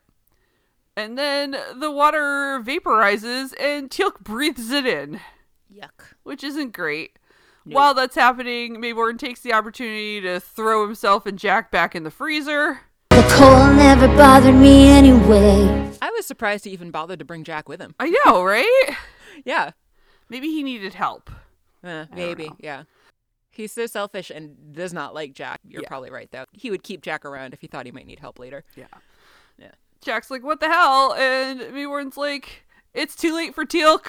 and then the water vaporizes, and Teal'c breathes it in. Yuck. Which isn't great. Nope. While that's happening, Maybourne takes the opportunity to throw himself and Jack back in the freezer. The cold never bothered me anyway. I was surprised he even bothered to bring Jack with him. I know, right? Yeah. Maybe he needed help. Maybe, yeah. He's so selfish and does not like Jack. You're probably right, though. He would keep Jack around if he thought he might need help later. Yeah. Jack's like, what the hell? And Maybourne's like, it's too late for Teal'c.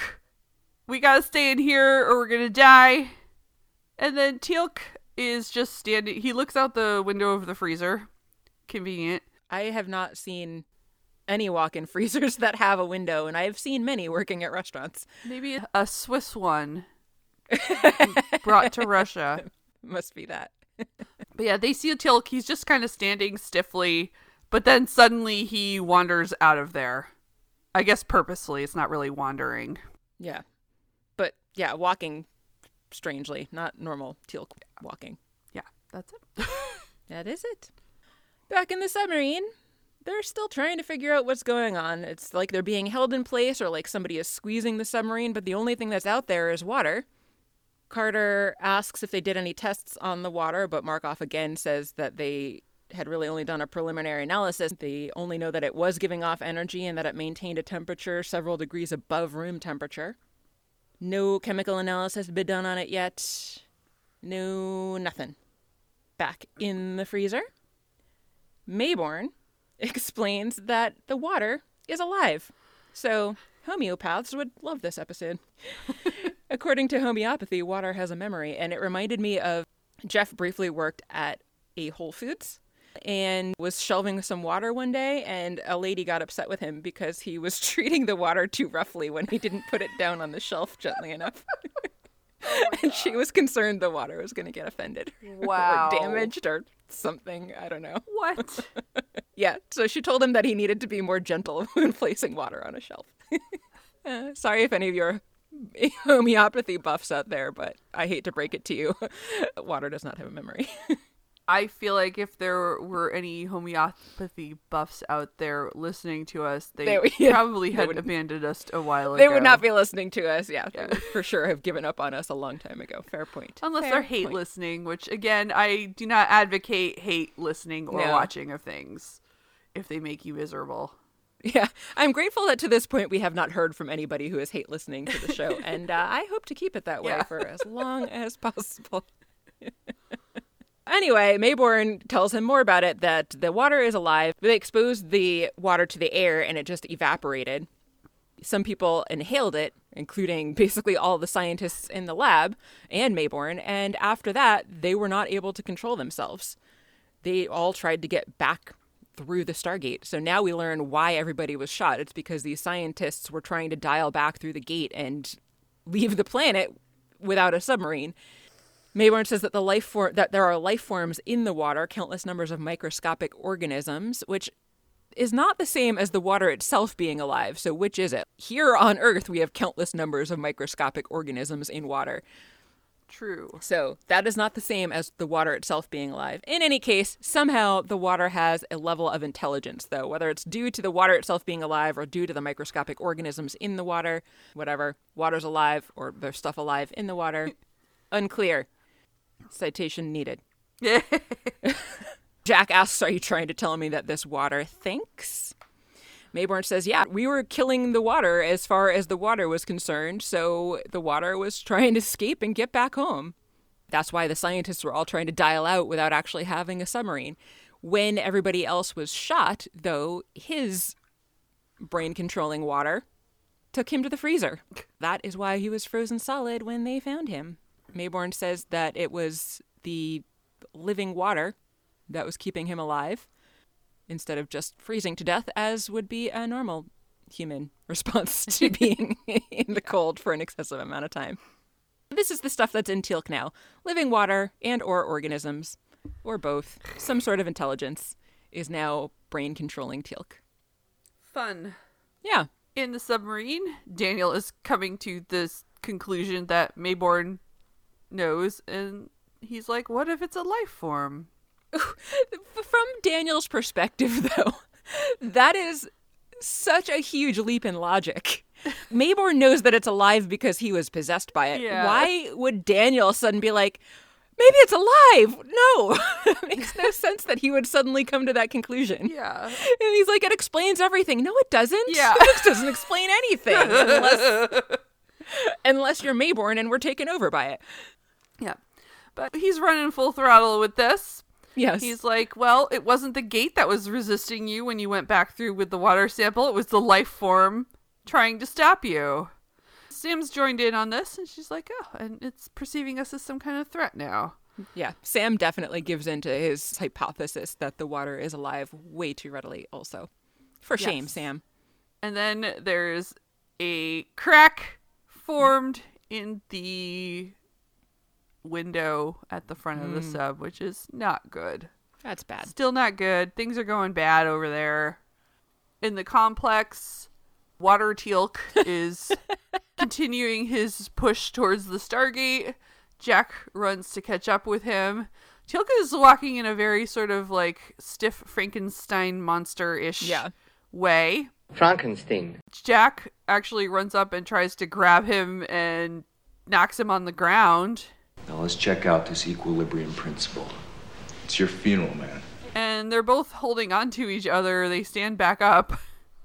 We gotta stay in here or we're gonna die. And then Teal'c is just standing. He looks out the window of the freezer. Convenient. I have not seen any walk-in freezers that have a window, and I have seen many working at restaurants. Maybe a Swiss one. Brought to Russia. Must be that. But yeah, they see Teal'c. He's just kind of standing stiffly, but then suddenly he wanders out of there. I guess purposely. It's not really wandering. Yeah. But yeah, walking strangely. Not normal Teal'c walking. Yeah, that's it. That is it. Back in the submarine, they're still trying to figure out what's going on. It's like they're being held in place or like somebody is squeezing the submarine, but the only thing that's out there is water. Carter asks if they did any tests on the water, but Markov again says that they had really only done a preliminary analysis. They only know that it was giving off energy and that it maintained a temperature several degrees above room temperature. No chemical analysis been done on it yet. No nothing. Back in the freezer, Maybourne explains that the water is alive. So homeopaths would love this episode. According to homeopathy, water has a memory, and it reminded me of Jeff briefly worked at a Whole Foods and was shelving some water one day, and a lady got upset with him because he was treating the water too roughly when he didn't put it down on the shelf gently enough. And she was concerned the water was going to get offended. Wow. Or damaged or something. I don't know. What? Yeah. So she told him that he needed to be more gentle when placing water on a shelf. Sorry if any of your homeopathy buffs out there, but I hate to break it to you. Water does not have a memory. I feel like if there were any homeopathy buffs out there listening to us, they probably had abandoned us a while ago. They would not be listening to us, yeah. They would for sure have given up on us a long time ago. Fair point. Unless they're hate listening, which, again, I do not advocate hate listening or watching of things if they make you miserable. Yeah. I'm grateful that to this point we have not heard from anybody who is hate listening to the show, and I hope to keep it that way for as long as possible. Anyway, Maybourne tells him more about it, that the water is alive. They exposed the water to the air and it just evaporated. Some people inhaled it, including basically all the scientists in the lab and Maybourne. And after that, they were not able to control themselves. They all tried to get back through the Stargate. So now we learn why everybody was shot. It's because these scientists were trying to dial back through the gate and leave the planet without a submarine. Maybourne says that there are life forms in the water, countless numbers of microscopic organisms, which is not the same as the water itself being alive. So which is it? Here on Earth, we have countless numbers of microscopic organisms in water. True. So that is not the same as the water itself being alive. In any case, somehow the water has a level of intelligence, though, whether it's due to the water itself being alive or due to the microscopic organisms in the water, whatever. Water's alive or there's stuff alive in the water. Unclear. Citation needed. Jack asks, are you trying to tell me that this water thinks? Maybourne says, yeah, we were killing the water as far as the water was concerned, so the water was trying to escape and get back home. That's why the scientists were all trying to dial out without actually having a submarine. When everybody else was shot, though, his brain-controlling water took him to the freezer. That is why he was frozen solid when they found him. Maybourne says that it was the living water that was keeping him alive instead of just freezing to death, as would be a normal human response to being in the cold for an excessive amount of time. This is the stuff that's in Teal'c now. Living water and or organisms, or both, some sort of intelligence, is now brain-controlling Teal'c. Fun. Yeah. In the submarine, Daniel is coming to this conclusion that Maybourne knows, and he's like, what if it's a life form? From Daniel's perspective, though, that is such a huge leap in logic. Maybourne knows that it's alive because he was possessed by it. Yeah. Why would Daniel suddenly be like, maybe it's alive? No. It makes no sense that he would suddenly come to that conclusion. Yeah. And he's like, it explains everything. No, it doesn't. Yeah. It doesn't explain anything unless you're Maybourne and we're taken over by it. Yeah. But he's running full throttle with this. Yes. He's like, well, it wasn't the gate that was resisting you when you went back through with the water sample. It was the life form trying to stop you. Sam's joined in on this, and she's like, oh, and it's perceiving us as some kind of threat now. Yeah. Sam definitely gives in to his hypothesis that the water is alive way too readily also. For shame, Sam. And then there's a crack formed in the window at the front of the sub, which is not good. That's bad. Still not good. Things are going bad over there. In the complex, Water Teal'c is continuing his push towards the Stargate. Jack runs to catch up with him. Teal'c is walking in a very sort of like stiff Frankenstein monster-ish way. Frankenstein. Jack actually runs up and tries to grab him and knocks him on the ground. Now let's check out this equilibrium principle. It's your funeral, man. And they're both holding on to each other. They stand back up.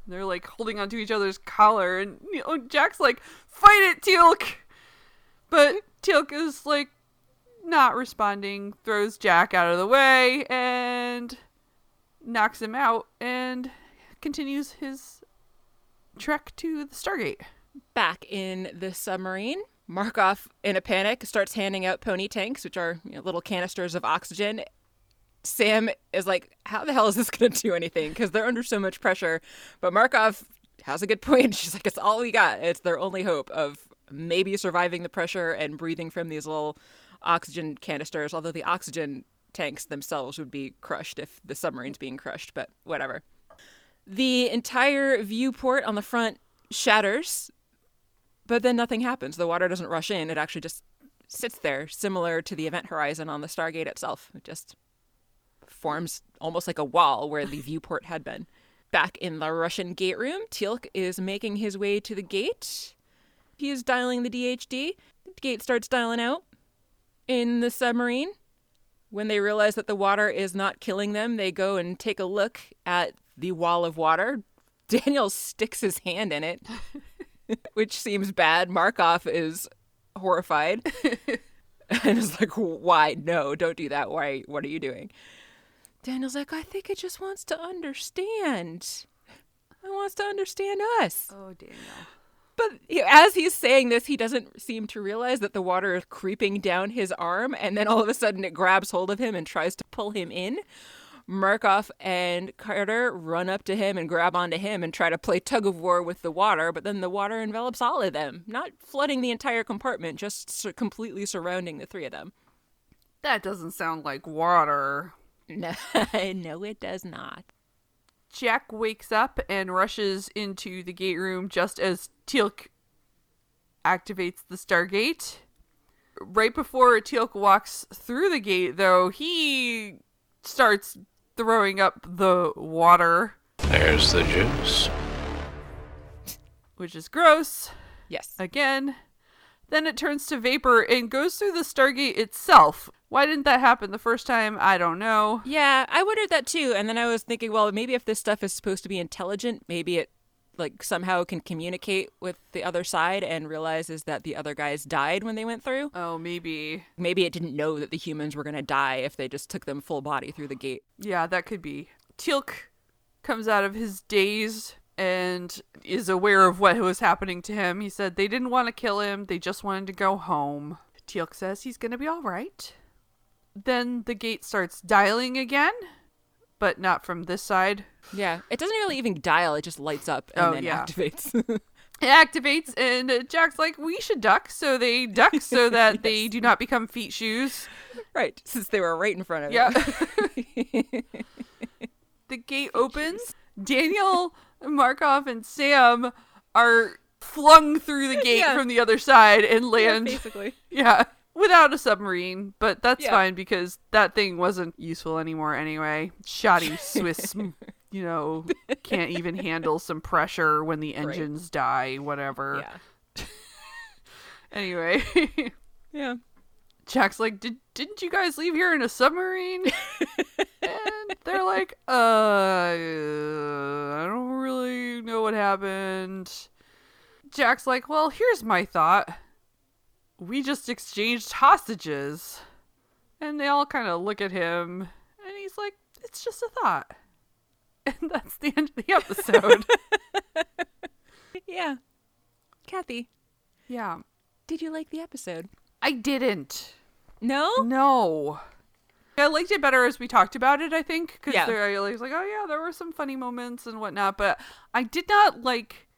They're like holding on to each other's collar. And you know, Jack's like, fight it, Teal'c! But Teal'c is like not responding, throws Jack out of the way and knocks him out and continues his trek to the Stargate. Back in the submarine, Markov, in a panic, starts handing out pony tanks, which are little canisters of oxygen. Sam is like, how the hell is this going to do anything? Because they're under so much pressure. But Markov has a good point. She's like, it's all we got. It's their only hope of maybe surviving the pressure and breathing from these little oxygen canisters, although the oxygen tanks themselves would be crushed if the submarine's being crushed, but whatever. The entire viewport on the front shatters, but then nothing happens. The water doesn't rush in. It actually just sits there, similar to the event horizon on the Stargate itself. It just forms almost like a wall where the viewport had been. Back in the Russian gate room, Teal'c is making his way to the gate. He is dialing the DHD. The gate starts dialing out in the submarine. When they realize that the water is not killing them, they go and take a look at the wall of water. Daniel sticks his hand in it, which seems bad. Markov is horrified and is like, why? No, don't do that. Why? What are you doing? Daniel's like, I think it just wants to understand. It wants to understand us. Oh, Daniel. But as he's saying this, he doesn't seem to realize that the water is creeping down his arm, and then all of a sudden it grabs hold of him and tries to pull him in. Markov and Carter run up to him and grab onto him and try to play tug-of-war with the water, but then the water envelops all of them, not flooding the entire compartment, just completely surrounding the three of them. That doesn't sound like water. No, it does not. Jack wakes up and rushes into the gate room just as Teal'c activates the Stargate. Right before Teal'c walks through the gate, though, he starts throwing up the water. There's the juice. Which is gross. Yes. Again. Then it turns to vapor and goes through the Stargate itself. Why didn't that happen the first time? I don't know. Yeah, I wondered that too. And then I was thinking, well, maybe if this stuff is supposed to be intelligent, maybe it like somehow can communicate with the other side and realizes that the other guys died when they went through. Oh, maybe. Maybe it didn't know that the humans were going to die if they just took them full body through the gate. Yeah, that could be. Teal'c comes out of his daze and is aware of what was happening to him. He said they didn't want to kill him. They just wanted to go home. Teal'c says he's going to be all right. Then the gate starts dialing again, but not from this side. Yeah. It doesn't really even dial. It just lights up and activates. It activates, and Jack's like, we should duck. So they duck so that yes. They do not become feet shoes. Right. Since they were right in front of it. The gate opens. Daniel... Markov and Sam are flung through the gate from the other side and land. Yeah, basically. Yeah. Without a submarine, but that's fine because that thing wasn't useful anymore anyway. Shoddy Swiss, can't even handle some pressure when the engines die, whatever. Yeah. Anyway. Yeah. Jack's like, didn't you guys leave here in a submarine? And they're like, I don't really know what happened. Jack's like, well, here's my thought. We just exchanged hostages. And they all kind of look at him. And he's like, it's just a thought. And that's the end of the episode. Yeah. Kathy. Yeah. Did you like the episode? I didn't. No? No. I liked it better as we talked about it, I think. Because I was like, oh yeah, there were some funny moments and whatnot. But I did not like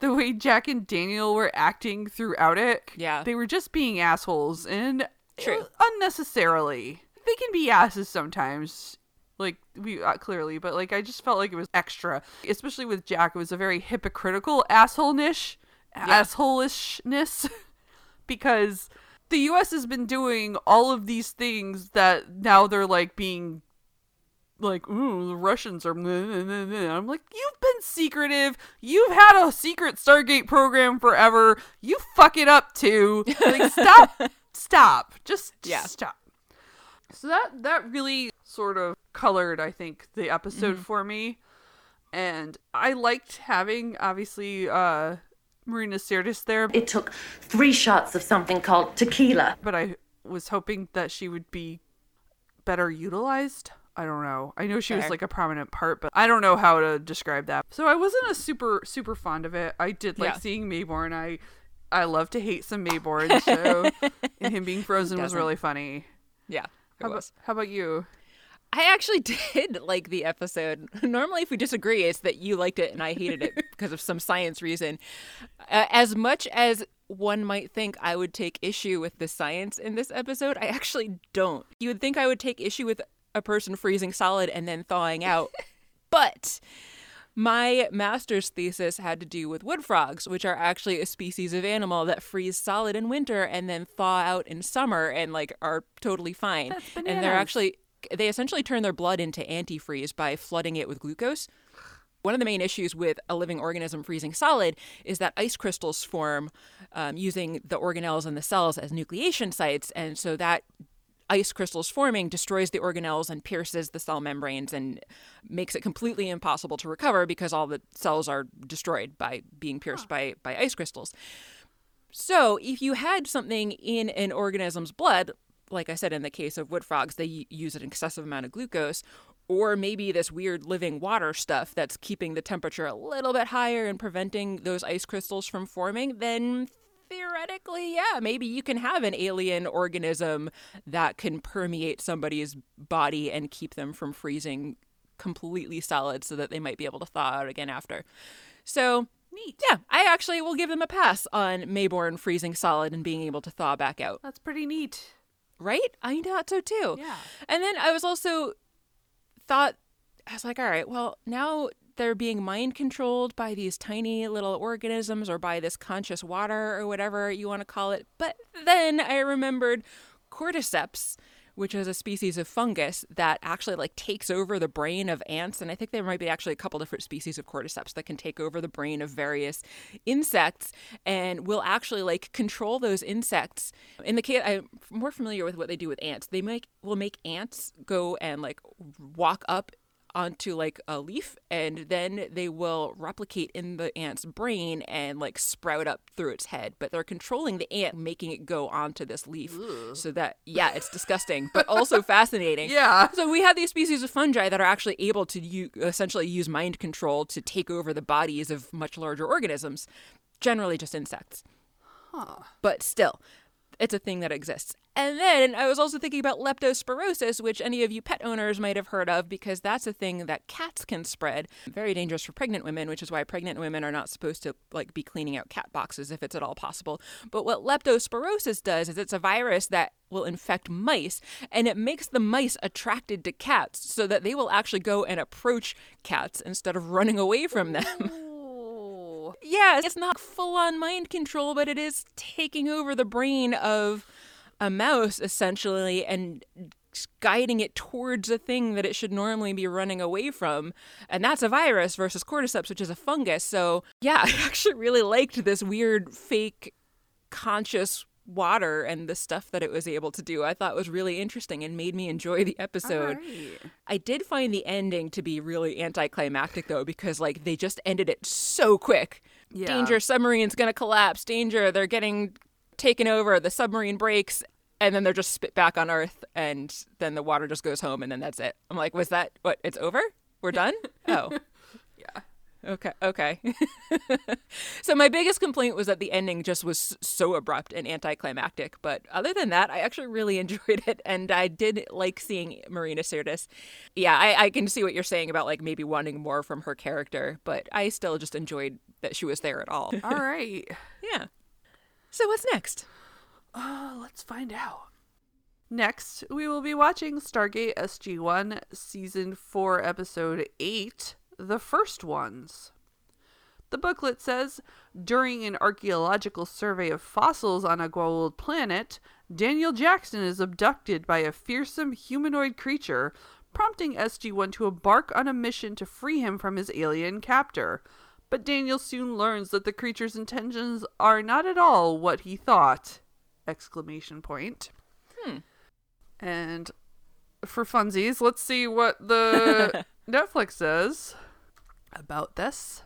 the way Jack and Daniel were acting throughout it. Yeah. They were just being assholes. And unnecessarily. They can be asses sometimes. Like, we clearly. But like, I just felt like it was extra. Especially with Jack. It was a very hypocritical asshole-ish. Yeah. Asshole-ishness. Because... the U.S. has been doing all of these things that now they're like being like, ooh, the Russians are blah, blah, blah. I'm like, you've been secretive. You've had a secret Stargate program forever. You fuck it up too. Like, stop. Just stop. So that really sort of colored, I think, the episode for me. And I liked having, obviously, Marina Sirtis there. It took 3 shots of something called tequila. But I was hoping that she would be better utilized. I don't know. I know she was like a prominent part, but I don't know how to describe that. So I wasn't a super, super fond of it. I did like seeing Maybourne. I love to hate some Maybourne. So him being frozen was really funny. Yeah. How about you? I actually did like the episode. Normally, if we disagree, it's that you liked it and I hated it because of some science reason. As much as one might think I would take issue with the science in this episode, I actually don't. You would think I would take issue with a person freezing solid and then thawing out, but my master's thesis had to do with wood frogs, which are actually a species of animal that freeze solid in winter and then thaw out in summer and like are totally fine. That's bananas. And they're actually, they essentially turn their blood into antifreeze by flooding it with glucose. One of the main issues with a living organism freezing solid is that ice crystals form using the organelles in the cells as nucleation sites. And so that ice crystals forming destroys the organelles and pierces the cell membranes and makes it completely impossible to recover because all the cells are destroyed by being pierced by ice crystals. So if you had something in an organism's blood, like I said, in the case of wood frogs, they use an excessive amount of glucose, or maybe this weird living water stuff that's keeping the temperature a little bit higher and preventing those ice crystals from forming, then theoretically, yeah, maybe you can have an alien organism that can permeate somebody's body and keep them from freezing completely solid so that they might be able to thaw out again after. So, neat. Yeah, I actually will give them a pass on Maybourne freezing solid and being able to thaw back out. That's pretty neat. Right? I thought so too. Yeah. And then I was also thought, I was like, all right, well, now they're being mind controlled by these tiny little organisms or by this conscious water or whatever you want to call it. But then I remembered Cordyceps, which is a species of fungus that actually like takes over the brain of ants. And I think there might be actually a couple different species of Cordyceps that can take over the brain of various insects and will actually like control those insects. In the case, I'm more familiar with what they do with ants. They will make ants go and like walk up onto like a leaf, and then they will replicate in the ant's brain and like sprout up through its head. But they're controlling the ant, making it go onto this leaf. Ooh. So that, yeah, it's disgusting, but also fascinating. Yeah. So we have these species of fungi that are actually able to essentially use mind control to take over the bodies of much larger organisms, generally just insects. Huh. But still, it's a thing that exists. And then I was also thinking about leptospirosis, which any of you pet owners might have heard of, because that's a thing that cats can spread. Very dangerous for pregnant women, which is why pregnant women are not supposed to like be cleaning out cat boxes if it's at all possible. But what leptospirosis does is it's a virus that will infect mice, and it makes the mice attracted to cats so that they will actually go and approach cats instead of running away from them. Yeah, it's not full-on mind control, but it is taking over the brain of a mouse, essentially, and guiding it towards a thing that it should normally be running away from. And that's a virus versus Cordyceps, which is a fungus. So, yeah, I actually really liked this weird, fake, conscious water and the stuff that it was able to do. I thought was really interesting and made me enjoy the episode. Right. I did find the ending to be really anticlimactic though, because like they just ended it so quick. Yeah. Danger, submarine's gonna collapse. Danger, they're getting taken over. The submarine breaks, and then they're just spit back on Earth, and then the water just goes home, and then that's it. I'm like, was that what? It's over? We're done? Oh. Yeah. Okay. So my biggest complaint was that the ending just was so abrupt and anticlimactic. But other than that, I actually really enjoyed it. And I did like seeing Marina Sirtis. Yeah, I can see what you're saying about like maybe wanting more from her character. But I still just enjoyed that she was there at all. All right. Yeah. So what's next? Let's find out. Next, we will be watching Stargate SG-1 Season 4 Episode 8. The First Ones. The booklet says, during an archaeological survey of fossils on a Goa'uld planet, Daniel Jackson is abducted by a fearsome humanoid creature, prompting SG-1 to embark on a mission to free him from his alien captor. But Daniel soon learns that the creature's intentions are not at all what he thought! ! And for funsies, let's see what the Netflix says about this.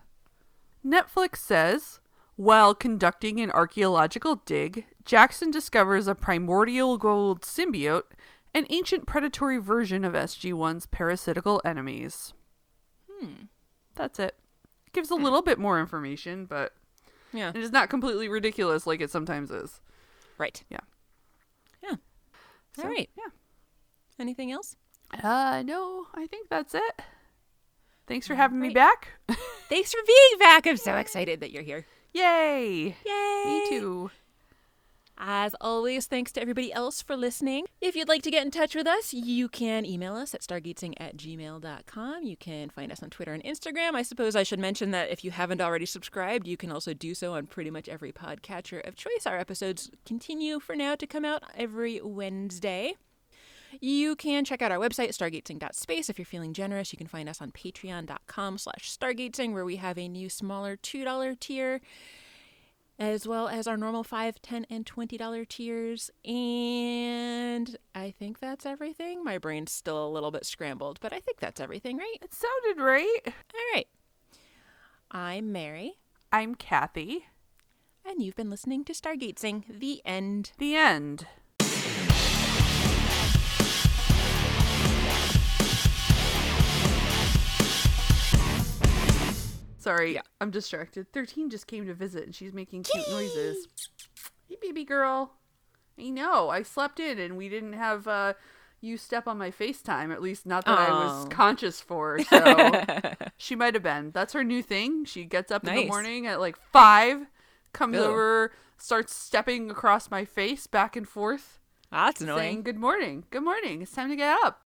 Netflix says, while conducting an archaeological dig, Jackson discovers a primordial Goa'uld symbiote, an ancient predatory version of SG-1's parasitical enemies. That's it. It gives a little bit more information, but yeah, it is not completely ridiculous like it sometimes is. Right. Yeah. So, all right. Yeah. Anything else? No, I think that's it. Thanks for having me back. Thanks for being back. I'm so excited that you're here. Yay! Yay! Me too. As always, thanks to everybody else for listening. If you'd like to get in touch with us, you can email us at stargazing@gmail.com. You can find us on Twitter and Instagram. I suppose I should mention that if you haven't already subscribed, you can also do so on pretty much every podcatcher of choice. Our episodes continue for now to come out every Wednesday. You can check out our website, stargazing.space. If you're feeling generous, you can find us on patreon.com/stargazing, where we have a new smaller $2 tier, as well as our normal $5, $10, and $20 tiers. And I think that's everything. My brain's still a little bit scrambled, but I think that's everything, right? It sounded right. All right. I'm Mary. I'm Kathy. And you've been listening to Stargazing. The end. The end. Sorry, yeah. I'm distracted. 13 just came to visit and she's making cute noises. Hey, baby girl. I know. I slept in and we didn't have you step on my FaceTime, at least not that I was conscious for. So she might have been. That's her new thing. She gets up in the morning at like 5, comes over, starts stepping across my face back and forth. That's annoying. Saying, good morning. Good morning. It's time to get up.